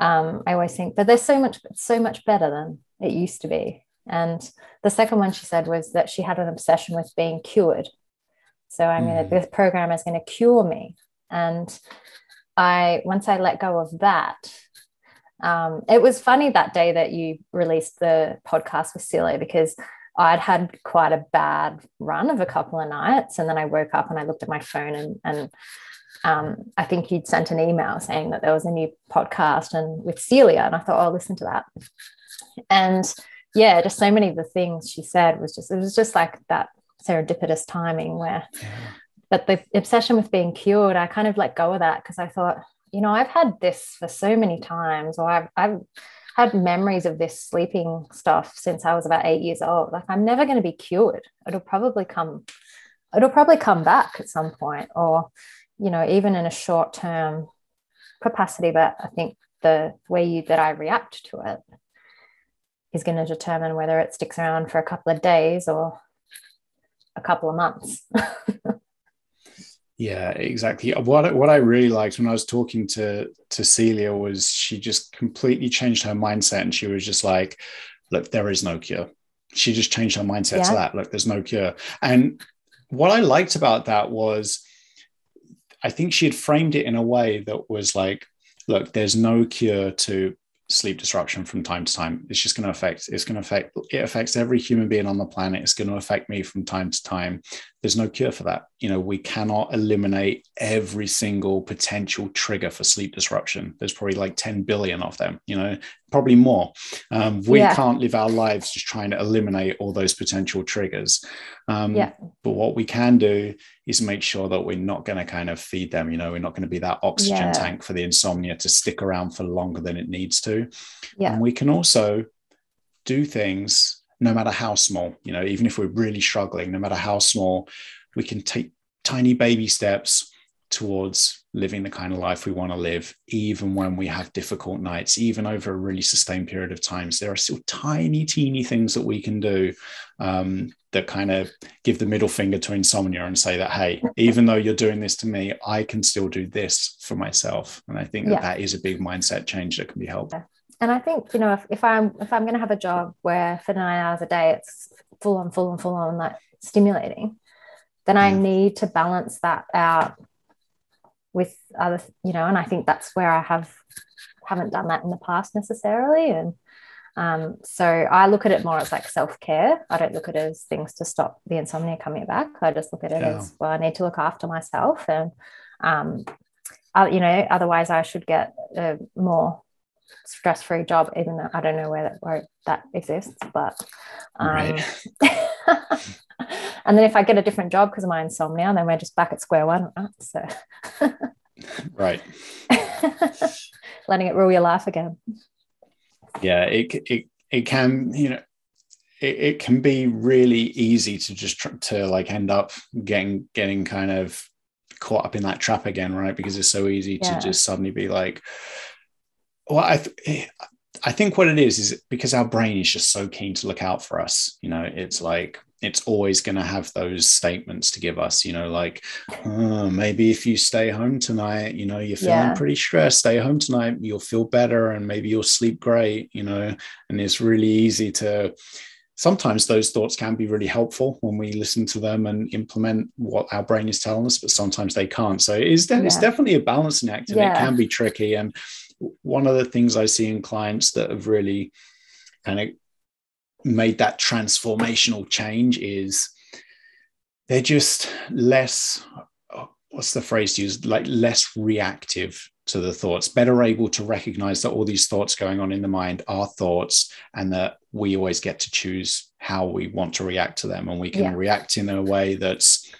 um, I always think, but they're so much, so much better than it used to be. And the second one she said was that she had an obsession with being cured. So I'm mm. going to, this program is going to cure me. And I, once I let go of that, um, it was funny that day that you released the podcast with Celia, because I'd had quite a bad run of a couple of nights. And then I woke up and I looked at my phone and, and um, I think you'd sent an email saying that there was a new podcast and with Celia. And I thought, oh, I'll listen to that. And yeah, just so many of the things she said was just, it was just like that serendipitous timing where, yeah. but the obsession with being cured, I kind of let go of that because I thought, you know, I've had this for so many times, or I've, I've had memories of this sleeping stuff since I was about eight years old. Like, I'm never going to be cured. It'll probably come, it'll probably come back at some point, or, you know, even in a short-term capacity. But I think the way you, that I react to it is going to determine whether it sticks around for a couple of days or a couple of months. Yeah, exactly. What what I really liked when I was talking to, to Celia was she just completely changed her mindset, and she was just like, look, there is no cure. She just changed her mindset yeah. to that. Look, there's no cure. And what I liked about that was I think she had framed it in a way that was like, look, there's no cure to sleep disruption from time to time. It's just going to affect, it's going to affect, it affects every human being on the planet. It's going to affect me from time to time. There's no cure for that. You know, we cannot eliminate every single potential trigger for sleep disruption. There's probably like ten billion of them, you know, probably more. Um, we yeah. can't live our lives just trying to eliminate all those potential triggers. Um, yeah. But what we can do is make sure that we're not going to kind of feed them. You know, we're not going to be that oxygen yeah. tank for the insomnia to stick around for longer than it needs to. Yeah. And we can also do things, no matter how small, you know, even if we're really struggling, no matter how small, we can take tiny baby steps towards living the kind of life we want to live, even when we have difficult nights, even over a really sustained period of time. So there are still tiny, teeny things that we can do um, that kind of give the middle finger to insomnia and say that, hey, even though you're doing this to me, I can still do this for myself. And I think that, yeah. that is a big mindset change that can be helpful. And I think, you know, if, if I'm if I'm going to have a job where for nine hours a day it's full on, full on, full on, like stimulating, then I need to balance that out with other, you know, and I think that's where I have, haven't done that in the past necessarily. And um, so I look at it more as like self-care. I don't look at it as things to stop the insomnia coming back. I just look at it yeah. as, well, I need to look after myself. And, um, I, you know, otherwise I should get a more stress-free job, even though I don't know where that, where that exists, but um right. And then if I get a different job because of my insomnia, then we're just back at square one, right? So right letting it rule your life again. Yeah, it it, it can, you know, it, it can be really easy to just tr- to like end up getting getting kind of caught up in that trap again, right? Because it's so easy yeah. to just suddenly be like, well, I, th- I think what it is, is because our brain is just so keen to look out for us. You know, it's like, it's always going to have those statements to give us, you know, like, oh, maybe if you stay home tonight, you know, you're feeling yeah. pretty stressed, stay home tonight, you'll feel better and maybe you'll sleep great, you know. And it's really easy to, sometimes those thoughts can be really helpful when we listen to them and implement what our brain is telling us, but sometimes they can't. So it is de- yeah. it's definitely a balancing act, and yeah. it can be tricky. And one of the things I see in clients that have really kind of made that transformational change is they're just less, what's the phrase to use, like less reactive to the thoughts, better able to recognize that all these thoughts going on in the mind are thoughts, and that we always get to choose how we want to react to them. And we can yeah. react in a way that's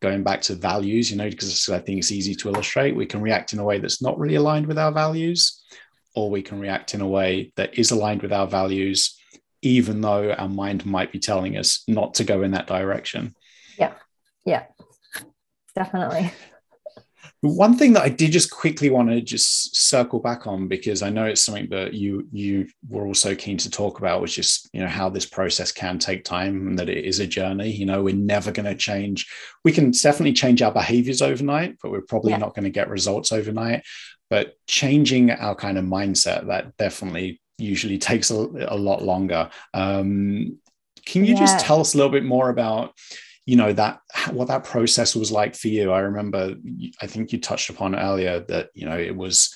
going back to values, you know, because I think it's easy to illustrate. We can react in a way that's not really aligned with our values, or we can react in a way that is aligned with our values, even though our mind might be telling us not to go in that direction. Yeah, yeah, definitely. One thing that I did just quickly want to just circle back on, because I know it's something that you you were also keen to talk about, was just, you know, how this process can take time and that it is a journey. You know, we're never going to change. We can definitely change our behaviors overnight, but we're probably yeah. not going to get results overnight. But changing our kind of mindset, that definitely usually takes a, a lot longer. Um, can you yeah. just tell us a little bit more about, you know, that what that process was like for you? I remember, I think you touched upon earlier that, you know, it was,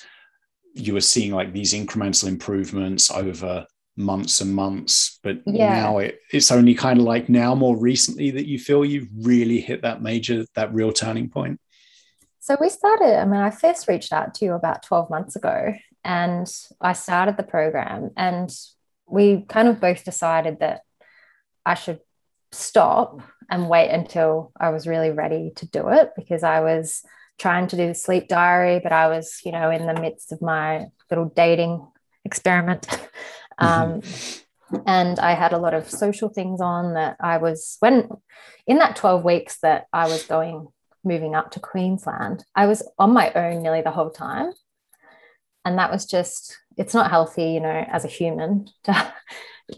you were seeing like these incremental improvements over months and months, but yeah. now it, it's only kind of like now more recently that you feel you've really hit that major, that real turning point. So we started, I mean, I first reached out to you about twelve months ago and I started the program, and we kind of both decided that I should stop and wait until I was really ready to do it, because I was trying to do the sleep diary, but I was, you know, in the midst of my little dating experiment. Um, and I had a lot of social things on that I was, when in that twelve weeks that I was going, moving up to Queensland, I was on my own nearly the whole time. And that was just, it's not healthy, you know, as a human to,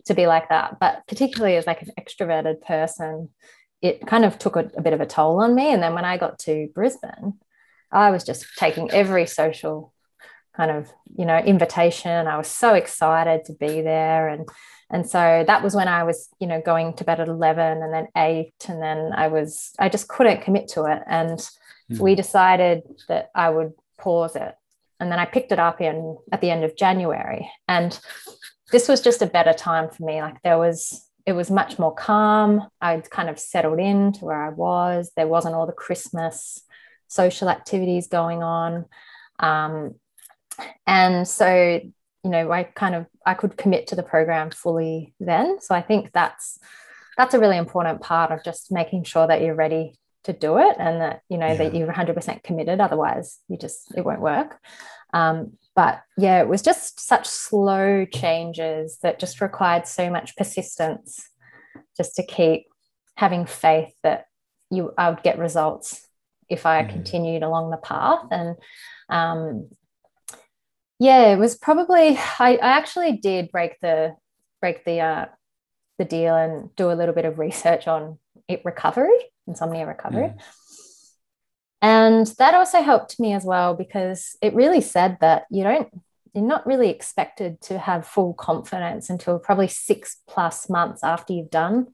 to be like that. But particularly as like an extroverted person, it kind of took a, a bit of a toll on me. And then when I got to Brisbane, I was just taking every social kind of, you know, invitation. I was so excited to be there. And, and so that was when I was, you know, going to bed at eleven and then eight. And then I was, I just couldn't commit to it. And mm. we decided that I would pause it. And then I picked it up in at the end of January. And this was just a better time for me. Like there was, it was much more calm. I'd kind of settled in to where I was. There wasn't all the Christmas social activities going on. Um, and so, you know, I kind of, I could commit to the program fully then. So I think that's, that's a really important part of just making sure that you're ready to do it and that, you know, yeah. that you're one hundred percent committed. Otherwise you just, it won't work. Um, but yeah, it was just such slow changes that just required so much persistence just to keep having faith that you, I would get results if I mm-hmm. continued along the path. And, um, yeah, it was probably, I, I actually did break the, break the, uh, the deal and do a little bit of research on it, recovery, insomnia recovery. Mm. And that also helped me as well, because it really said that you don't, you're not really expected to have full confidence until probably six plus months after you've done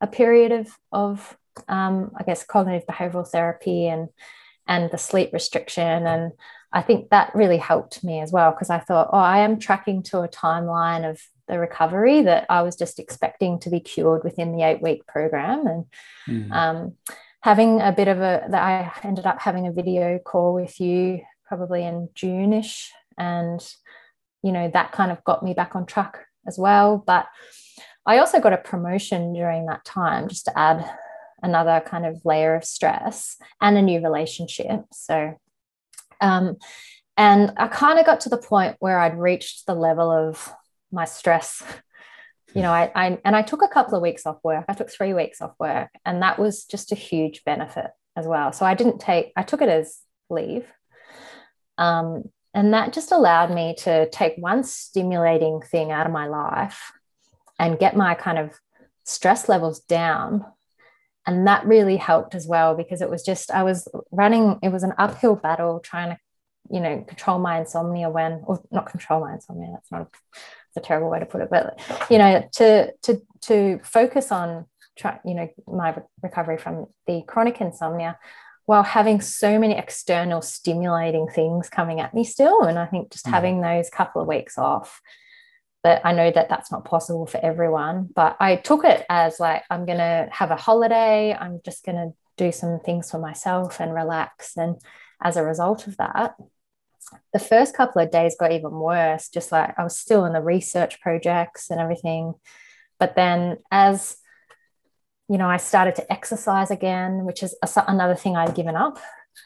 a period of, of, um, I guess, cognitive behavioral therapy and, and the sleep restriction. And I think that really helped me as well, because I thought, oh, I am tracking to a timeline of the recovery that I was just expecting to be cured within the eight-week program. And mm. um, having a bit of a, that I ended up having a video call with you probably in June-ish, and, you know, that kind of got me back on track as well. But I also got a promotion during that time, just to add another kind of layer of stress, and a new relationship. So, um, and I kind of got to the point where I'd reached the level of my stress, you know, I, I, and I took a couple of weeks off work. I took three weeks off work, and that was just a huge benefit as well. So I didn't take, I took it as leave. Um, and that just allowed me to take one stimulating thing out of my life and get my kind of stress levels down. And that really helped as well, because it was just, I was running, it was an uphill battle trying to, you know, control my insomnia when, or not control my insomnia, that's not a, a terrible way to put it, but, you know, to, to, to focus on, try, you know, my recovery from the chronic insomnia while having so many external stimulating things coming at me still. And I think just mm-hmm. having those couple of weeks off, but I know that that's not possible for everyone, but I took it as like, I'm going to have a holiday. I'm just going to do some things for myself and relax. And as a result of that, the first couple of days got even worse. Just like I was still in the research projects and everything. But then as, you know, I started to exercise again, which is another thing I'd given up.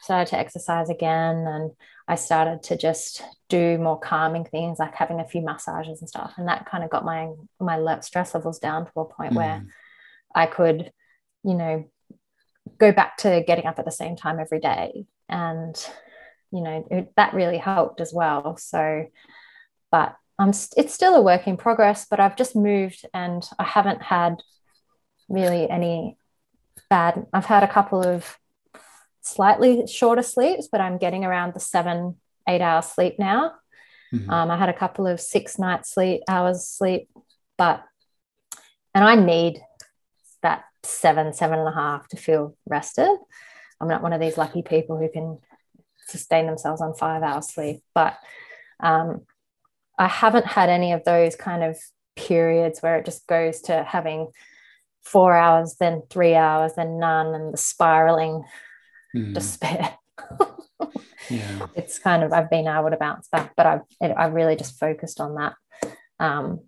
Started to exercise again, and I started to just do more calming things, like having a few massages and stuff. And that kind of got my, my stress levels down to a point mm. where I could, you know, go back to getting up at the same time every day. And, you know, it, that really helped as well. So, but I'm, it's still a work in progress, but I've just moved and I haven't had really any bad, I've had a couple of slightly shorter sleeps, but I'm getting around the seven eight hours sleep now. Mm-hmm. Um, I had a couple of six night sleep hours sleep, but, and I need that seven, seven and a half to feel rested. I'm not one of these lucky people who can sustain themselves on five hours sleep, but um, I haven't had any of those kind of periods where it just goes to having four hours, then three hours, then none, and the spiraling mm. despair. Yeah. It's kind of, I've been able to bounce back, but I've I've really just focused on that. Um,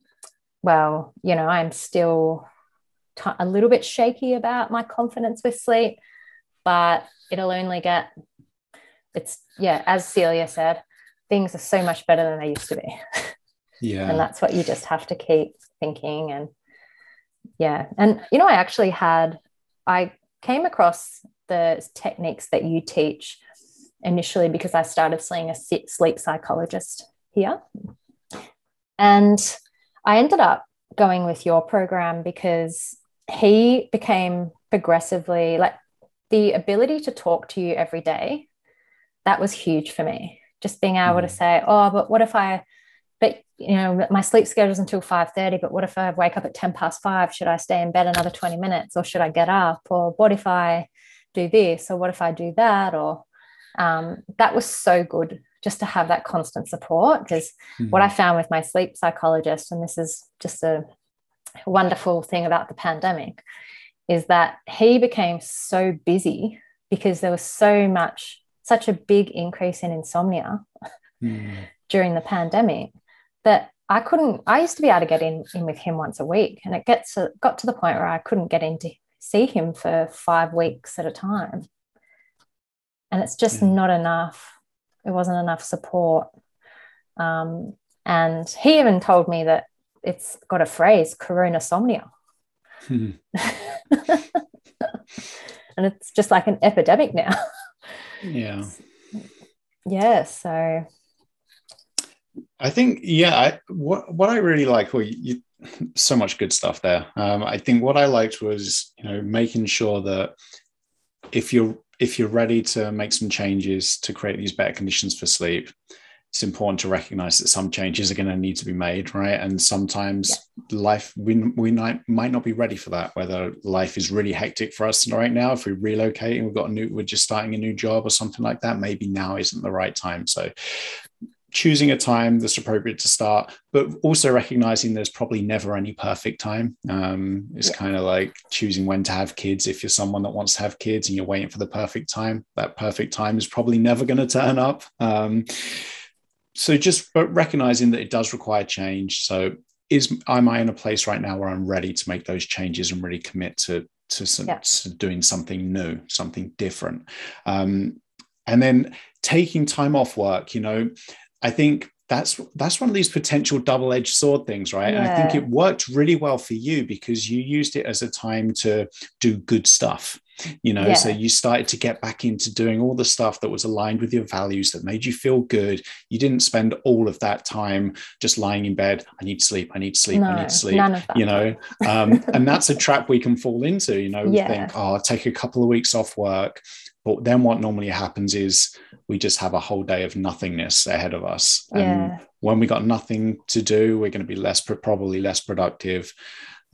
well, you know, I'm still t- a little bit shaky about my confidence with sleep, but it'll only get, it's, yeah, as Celia said, things are so much better than they used to be. Yeah. And that's what you just have to keep thinking. And yeah. And, you know, I actually had, I came across the techniques that you teach initially because I started seeing a sleep psychologist here. And I ended up going with your program because he became progressively, like the ability to talk to you every day, that was huge for me. Just being able mm. to say, oh, but what if I, but, you know, my sleep schedule is until five thirty, but what if I wake up at ten past five? Should I stay in bed another twenty minutes, or should I get up? Or what if I do this? Or what if I do that? Or um, that was so good just to have that constant support, because mm. what I found with my sleep psychologist, and this is just a wonderful thing about the pandemic, is that he became so busy because there was so much such a big increase in insomnia mm. during the pandemic that I couldn't, I used to be able to get in, in with him once a week, and it gets to, got to the point where I couldn't get in to see him for five weeks at a time. And it's just mm. not enough. It wasn't enough support. Um, and he even told me that it's got a phrase, coronasomnia. Mm. And it's just like an epidemic now. Yeah. Yeah. So I think, yeah, I, what, what I really like, well, you, so much good stuff there. Um, I think what I liked was, you know, making sure that if you're, if you're ready to make some changes to create these better conditions for sleep, it's important to recognize that some changes are going to need to be made, right? And sometimes yeah. life, we, we might, might not be ready for that, whether life is really hectic for us right now. If we relocate and we've got a new, we're just starting a new job or something like that, maybe now isn't the right time. So choosing a time that's appropriate to start, but also recognizing there's probably never any perfect time. Um, it's yeah. kind of like choosing when to have kids. If you're someone that wants to have kids and you're waiting for the perfect time, that perfect time is probably never going to turn up. Um, So just but recognizing that it does require change. So is am I in a place right now where I'm ready to make those changes and really commit to to, some, yeah. to doing something new, something different? Um, and then taking time off work, you know, I think that's that's one of these potential double-edged sword things, right? Yeah. And I think it worked really well for you because you used it as a time to do good stuff. You know, yeah. so you started to get back into doing all the stuff that was aligned with your values that made you feel good. You didn't spend all of that time just lying in bed. I need sleep. I need sleep. No, I need sleep. None of that. You know, um, and that's a trap we can fall into. You know, we yeah. think, oh, I'll take a couple of weeks off work. But then what normally happens is we just have a whole day of nothingness ahead of us. Yeah. And when we got nothing to do, we're going to be less, probably less productive.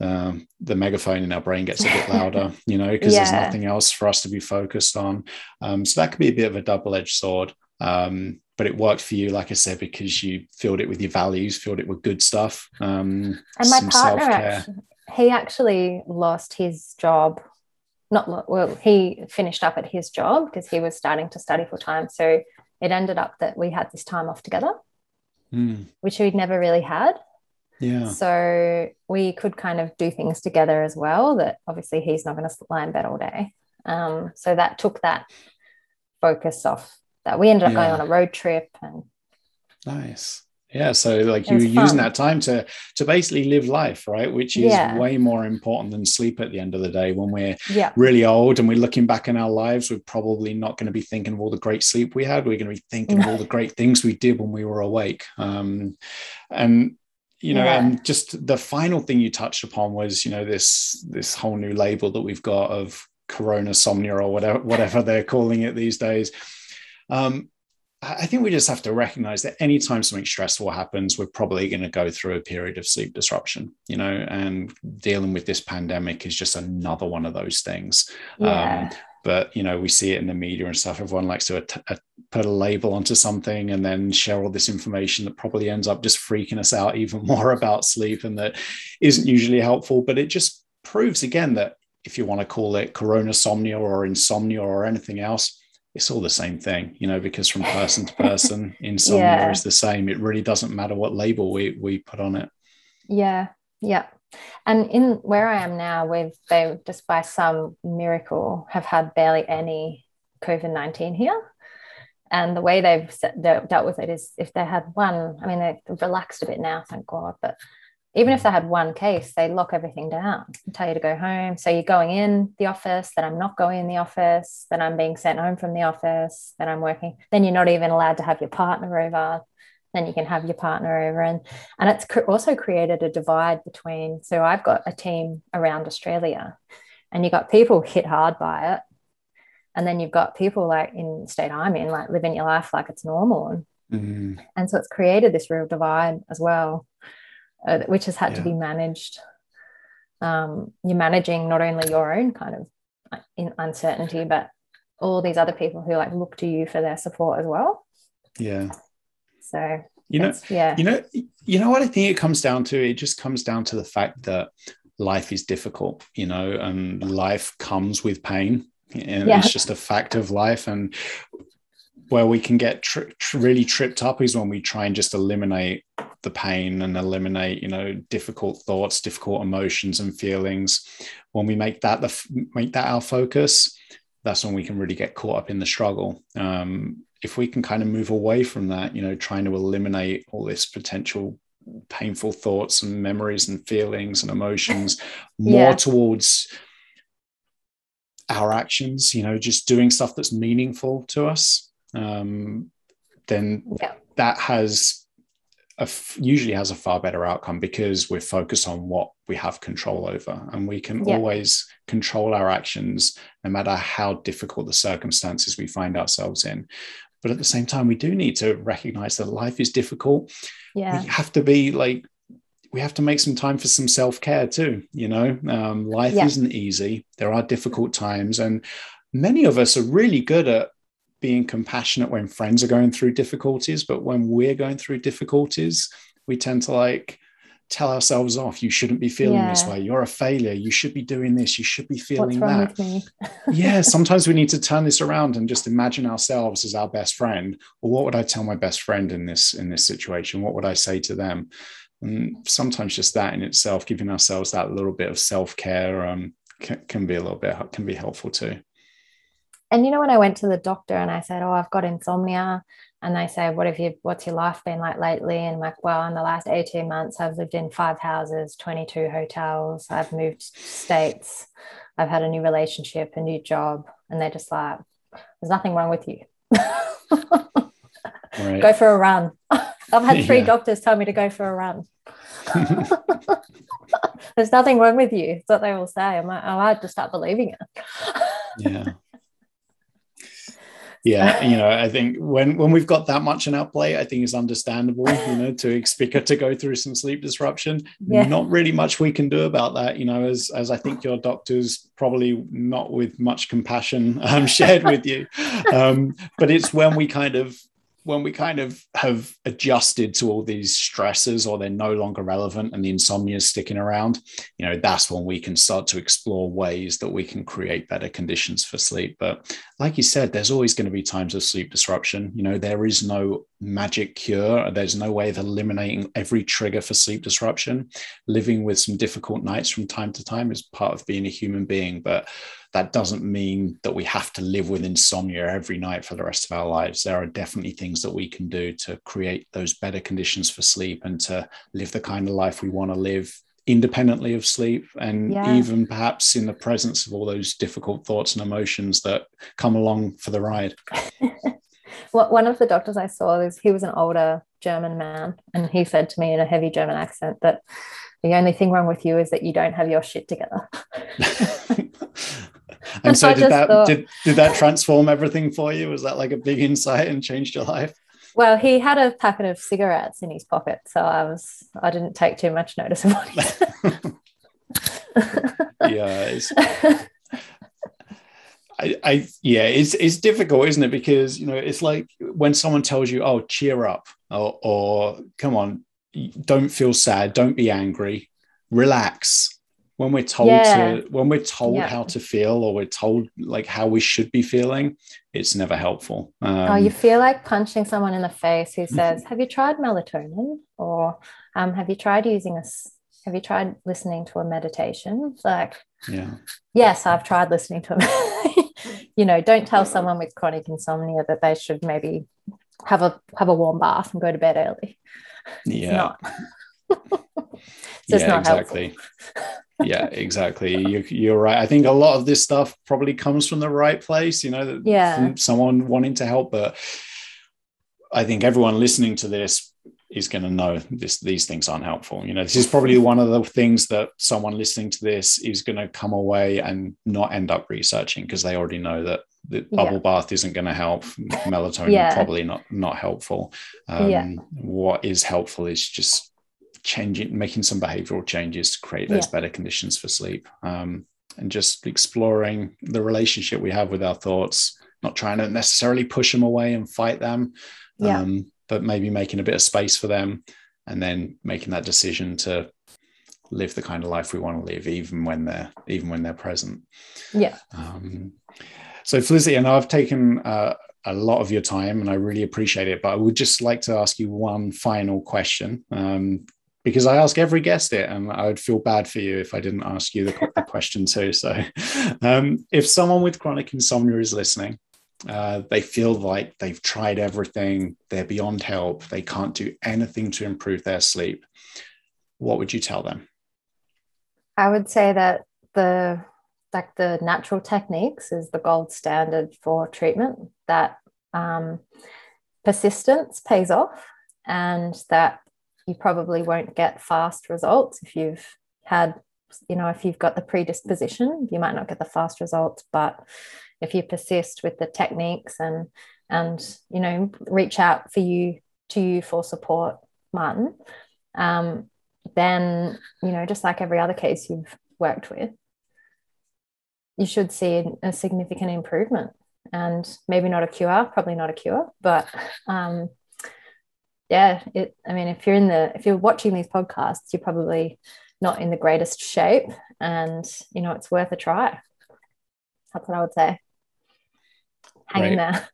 Um, the megaphone in our brain gets a bit louder, you know, because yeah. there's nothing else for us to be focused on. Um, so that could be a bit of a double-edged sword. Um, but it worked for you, like I said, because you filled it with your values, filled it with good stuff. Um, and my partner, actually, he actually lost his job. Not well, he finished up at his job because he was starting to study full time. So it ended up that we had this time off together, mm. which we'd never really had. Yeah. So we could kind of do things together as well that obviously he's not going to lie in bed all day. Um, so that took that focus off that. We ended up yeah. going on a road trip. And nice. Yeah. So like you were fun. Using that time to, to basically live life, right? Which is yeah. way more important than sleep at the end of the day. When we're yeah. really old and we're looking back in our lives, we're probably not going to be thinking of all the great sleep we had. We're going to be thinking of all the great things we did when we were awake. Um, and, you know, yeah. and just the final thing you touched upon was, you know, this this whole new label that we've got of coronasomnia or whatever whatever they're calling it these days. Um, I think we just have to recognize that anytime something stressful happens, we're probably going to go through a period of sleep disruption, you know, and dealing with this pandemic is just another one of those things. Yeah. Um, but, you know, we see it in the media and stuff. Everyone likes to at- at- put a label onto something and then share all this information that probably ends up just freaking us out even more about sleep, and that isn't usually helpful. But it just proves again that if you want to call it coronasomnia or insomnia or anything else, it's all the same thing, you know, because from person to person, insomnia yeah. is the same. It really doesn't matter what label we we put on it. Yeah, yeah. And in where I am now, we've they just by some miracle have had barely any COVID nineteen here. And the way they've set, dealt with it is if they had one, I mean, they've relaxed a bit now, thank God, but even if they had one case, they lock everything down and tell you to go home. So you're going in the office, then I'm not going in the office, then I'm being sent home from the office, then I'm working. Then you're not even allowed to have your partner over. Then you can have your partner over. And, and it's also created a divide between, so I've got a team around Australia and you've got people hit hard by it. And then you've got people like in the state I'm in, like living your life like it's normal. Mm-hmm. And so it's created this real divide as well, Uh, which has had yeah. to be managed. Um, you're managing not only your own kind of in uncertainty, but all these other people who like look to you for their support as well. Yeah. So you know, yeah. You know, you know what I think it comes down to? It just comes down to the fact that life is difficult, you know, and life comes with pain, and yeah. it's just a fact of life. And where we can get tri- tri- really tripped up is when we try and just eliminate the pain and eliminate, you know, difficult thoughts, difficult emotions and feelings. When we make that the f- make that our focus, that's when we can really get caught up in the struggle. Um, if we can kind of move away from that, you know, trying to eliminate all this potential painful thoughts and memories and feelings and emotions more yeah. towards our actions, you know, just doing stuff that's meaningful to us. Um, then yeah. that has a f- usually has a far better outcome, because we're focused on what we have control over, and we can yeah. always control our actions no matter how difficult the circumstances we find ourselves in. But at the same time, we do need to recognize that life is difficult. Yeah. We have to be like, we have to make some time for some self-care too, you know. Um, life yeah. isn't easy. There are difficult times, and many of us are really good at being compassionate when friends are going through difficulties, but when we're going through difficulties, we tend to like tell ourselves off. You shouldn't be feeling yeah. this way. You're a failure. You should be doing this. You should be feeling that. yeah. Sometimes we need to turn this around and just imagine ourselves as our best friend. Or what would I tell my best friend in this, in this situation? What would I say to them? And sometimes just that in itself, giving ourselves that little bit of self-care um, can, can be a little bit, can be helpful too. And, you know, when I went to the doctor and I said, oh, I've got insomnia, and they say, what have you, what's your life been like lately? And I'm like, well, in the last eighteen months, I've lived in five houses, twenty-two hotels. I've moved states. I've had a new relationship, a new job. And they're just like, there's nothing wrong with you. Right. Go for a run. I've had three yeah. doctors tell me to go for a run. There's nothing wrong with you. That's what they will say. I'm like, oh, I just start believing it. Yeah. Yeah, you know, I think when when we've got that much on our plate, I think it's understandable, you know, to expect to go through some sleep disruption. Yeah. Not really much we can do about that, you know, as as I think your doctor's probably not with much compassion um, shared with you. Um, but it's when we kind of when we kind of have adjusted to all these stresses, or they're no longer relevant and the insomnia is sticking around, you know, that's when we can start to explore ways that we can create better conditions for sleep. But like you said, there's always going to be times of sleep disruption. You know, there is no magic cure. There's no way of eliminating every trigger for sleep disruption. Living with some difficult nights from time to time is part of being a human being, but that doesn't mean that we have to live with insomnia every night for the rest of our lives. There are definitely things that we can do to create those better conditions for sleep and to live the kind of life we want to live independently of sleep, and yeah. even perhaps in the presence of all those difficult thoughts and emotions that come along for the ride. Well, one of the doctors I saw, is he was an older German man, and he said to me in a heavy German accent that the only thing wrong with you is that you don't have your shit together. I And so did that thought, did, did that transform everything for you? Was that like a big insight and changed your life? Well, he had a packet of cigarettes in his pocket, so I was I didn't take too much notice of what he said. Yeah, it's, I, I yeah, it's it's difficult, isn't it? Because you know, it's like when someone tells you, "Oh, cheer up," or, or "Come on, don't feel sad, don't be angry, relax." When we're told yeah. to, when we're told yeah. how to feel, or we're told like how we should be feeling, it's never helpful. Um, oh, you feel like punching someone in the face who says, "Have you tried melatonin?" Or um, "Have you tried using a? Have you tried listening to a meditation?" It's like, yeah, yes, I've tried listening to a. You know, don't tell someone with chronic insomnia that they should maybe have a have a warm bath and go to bed early. Yeah. It's not. So yeah, it's not exactly. helpful. Yeah, exactly. You, you're right. I think a lot of this stuff probably comes from the right place, you know, yeah. from someone wanting to help. But I think everyone listening to this is going to know this. These things aren't helpful. You know, this is probably one of the things that someone listening to this is going to come away and not end up researching, because they already know that the bubble yeah. bath isn't going to help. Melatonin yeah. probably not not helpful. Um, yeah. What is helpful is just changing, making some behavioral changes to create those yeah. better conditions for sleep, um, and just exploring the relationship we have with our thoughts, not trying to necessarily push them away and fight them, yeah. um, but maybe making a bit of space for them, and then making that decision to live the kind of life we want to live, even when they're even when they're present. Yeah. Um, so Felicity, and I've taken uh, a lot of your time, and I really appreciate it, but I would just like to ask you one final question. Um, Because I ask every guest it, and I would feel bad for you if I didn't ask you the, the question too. So um, if someone with chronic insomnia is listening, uh, they feel like they've tried everything, they're beyond help, they can't do anything to improve their sleep, what would you tell them? I would say that the like the natural techniques is the gold standard for treatment, that um, persistence pays off, and that you probably won't get fast results. If you've had, you know, if you've got the predisposition, you might not get the fast results, but if you persist with the techniques and, and, you know, reach out for you to you for support, Martin, um, then, you know, just like every other case you've worked with, you should see a significant improvement, and maybe not a cure, probably not a cure, but, um, yeah, it, I mean, if you're in the, if you're watching these podcasts, you're probably not in the greatest shape, and, you know, it's worth a try. That's what I would say. Hang in there.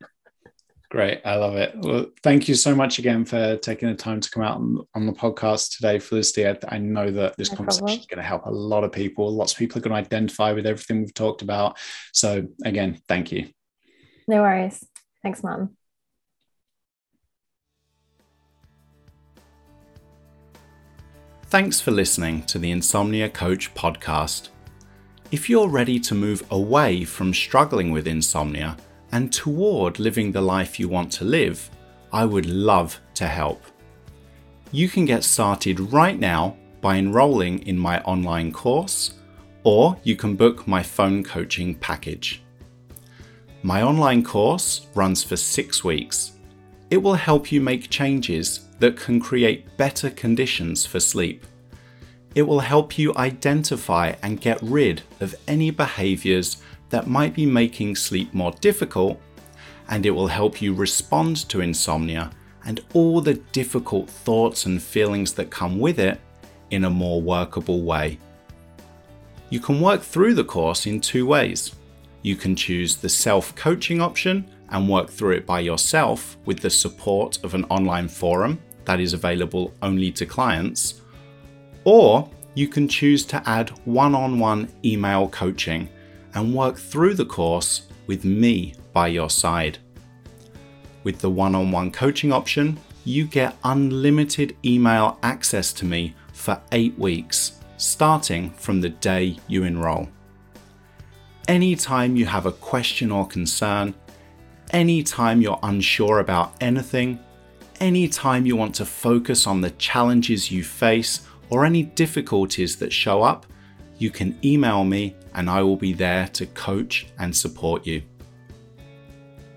Great. I love it. Well, thank you so much again for taking the time to come out on, on the podcast today, Felicity. I, I know that this no conversation problem. is going to help a lot of people. Lots of people are going to identify with everything we've talked about. So again, thank you. No worries. Thanks, Mum. Thanks for listening to the Insomnia Coach podcast. If you're ready to move away from struggling with insomnia and toward living the life you want to live, I would love to help. You can get started right now by enrolling in my online course, or you can book my phone coaching package. My online course runs for six weeks. It will help you make changes that can create better conditions for sleep. It will help you identify and get rid of any behaviours that might be making sleep more difficult, and it will help you respond to insomnia and all the difficult thoughts and feelings that come with it in a more workable way. You can work through the course in two ways. You can choose the self-coaching option and work through it by yourself with the support of an online forum that is available only to clients, or you can choose to add one-on-one email coaching and work through the course with me by your side. With the one-on-one coaching option, you get unlimited email access to me for eight weeks, starting from the day you enroll. Anytime you have a question or concern, anytime you're unsure about anything, anytime you want to focus on the challenges you face or any difficulties that show up, you can email me and I will be there to coach and support you.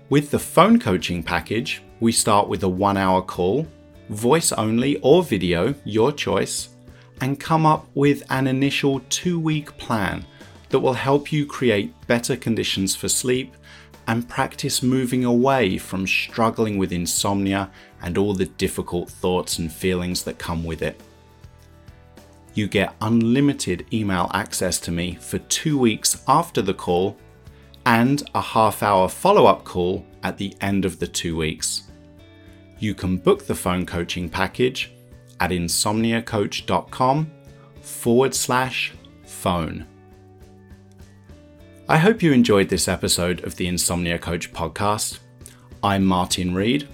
With the phone coaching package, we start with a one hour call, voice only or video, your choice, and come up with an initial two week plan that will help you create better conditions for sleep and practice moving away from struggling with insomnia and all the difficult thoughts and feelings that come with it. You get unlimited email access to me for two weeks after the call and a half hour follow-up call at the end of the two weeks. You can book the phone coaching package at insomniacoach.com forward slash phone. I hope you enjoyed this episode of the Insomnia Coach podcast. I'm Martin Reed,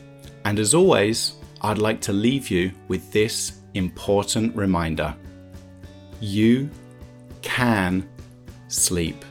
and as always, I'd like to leave you with this important reminder. You can sleep.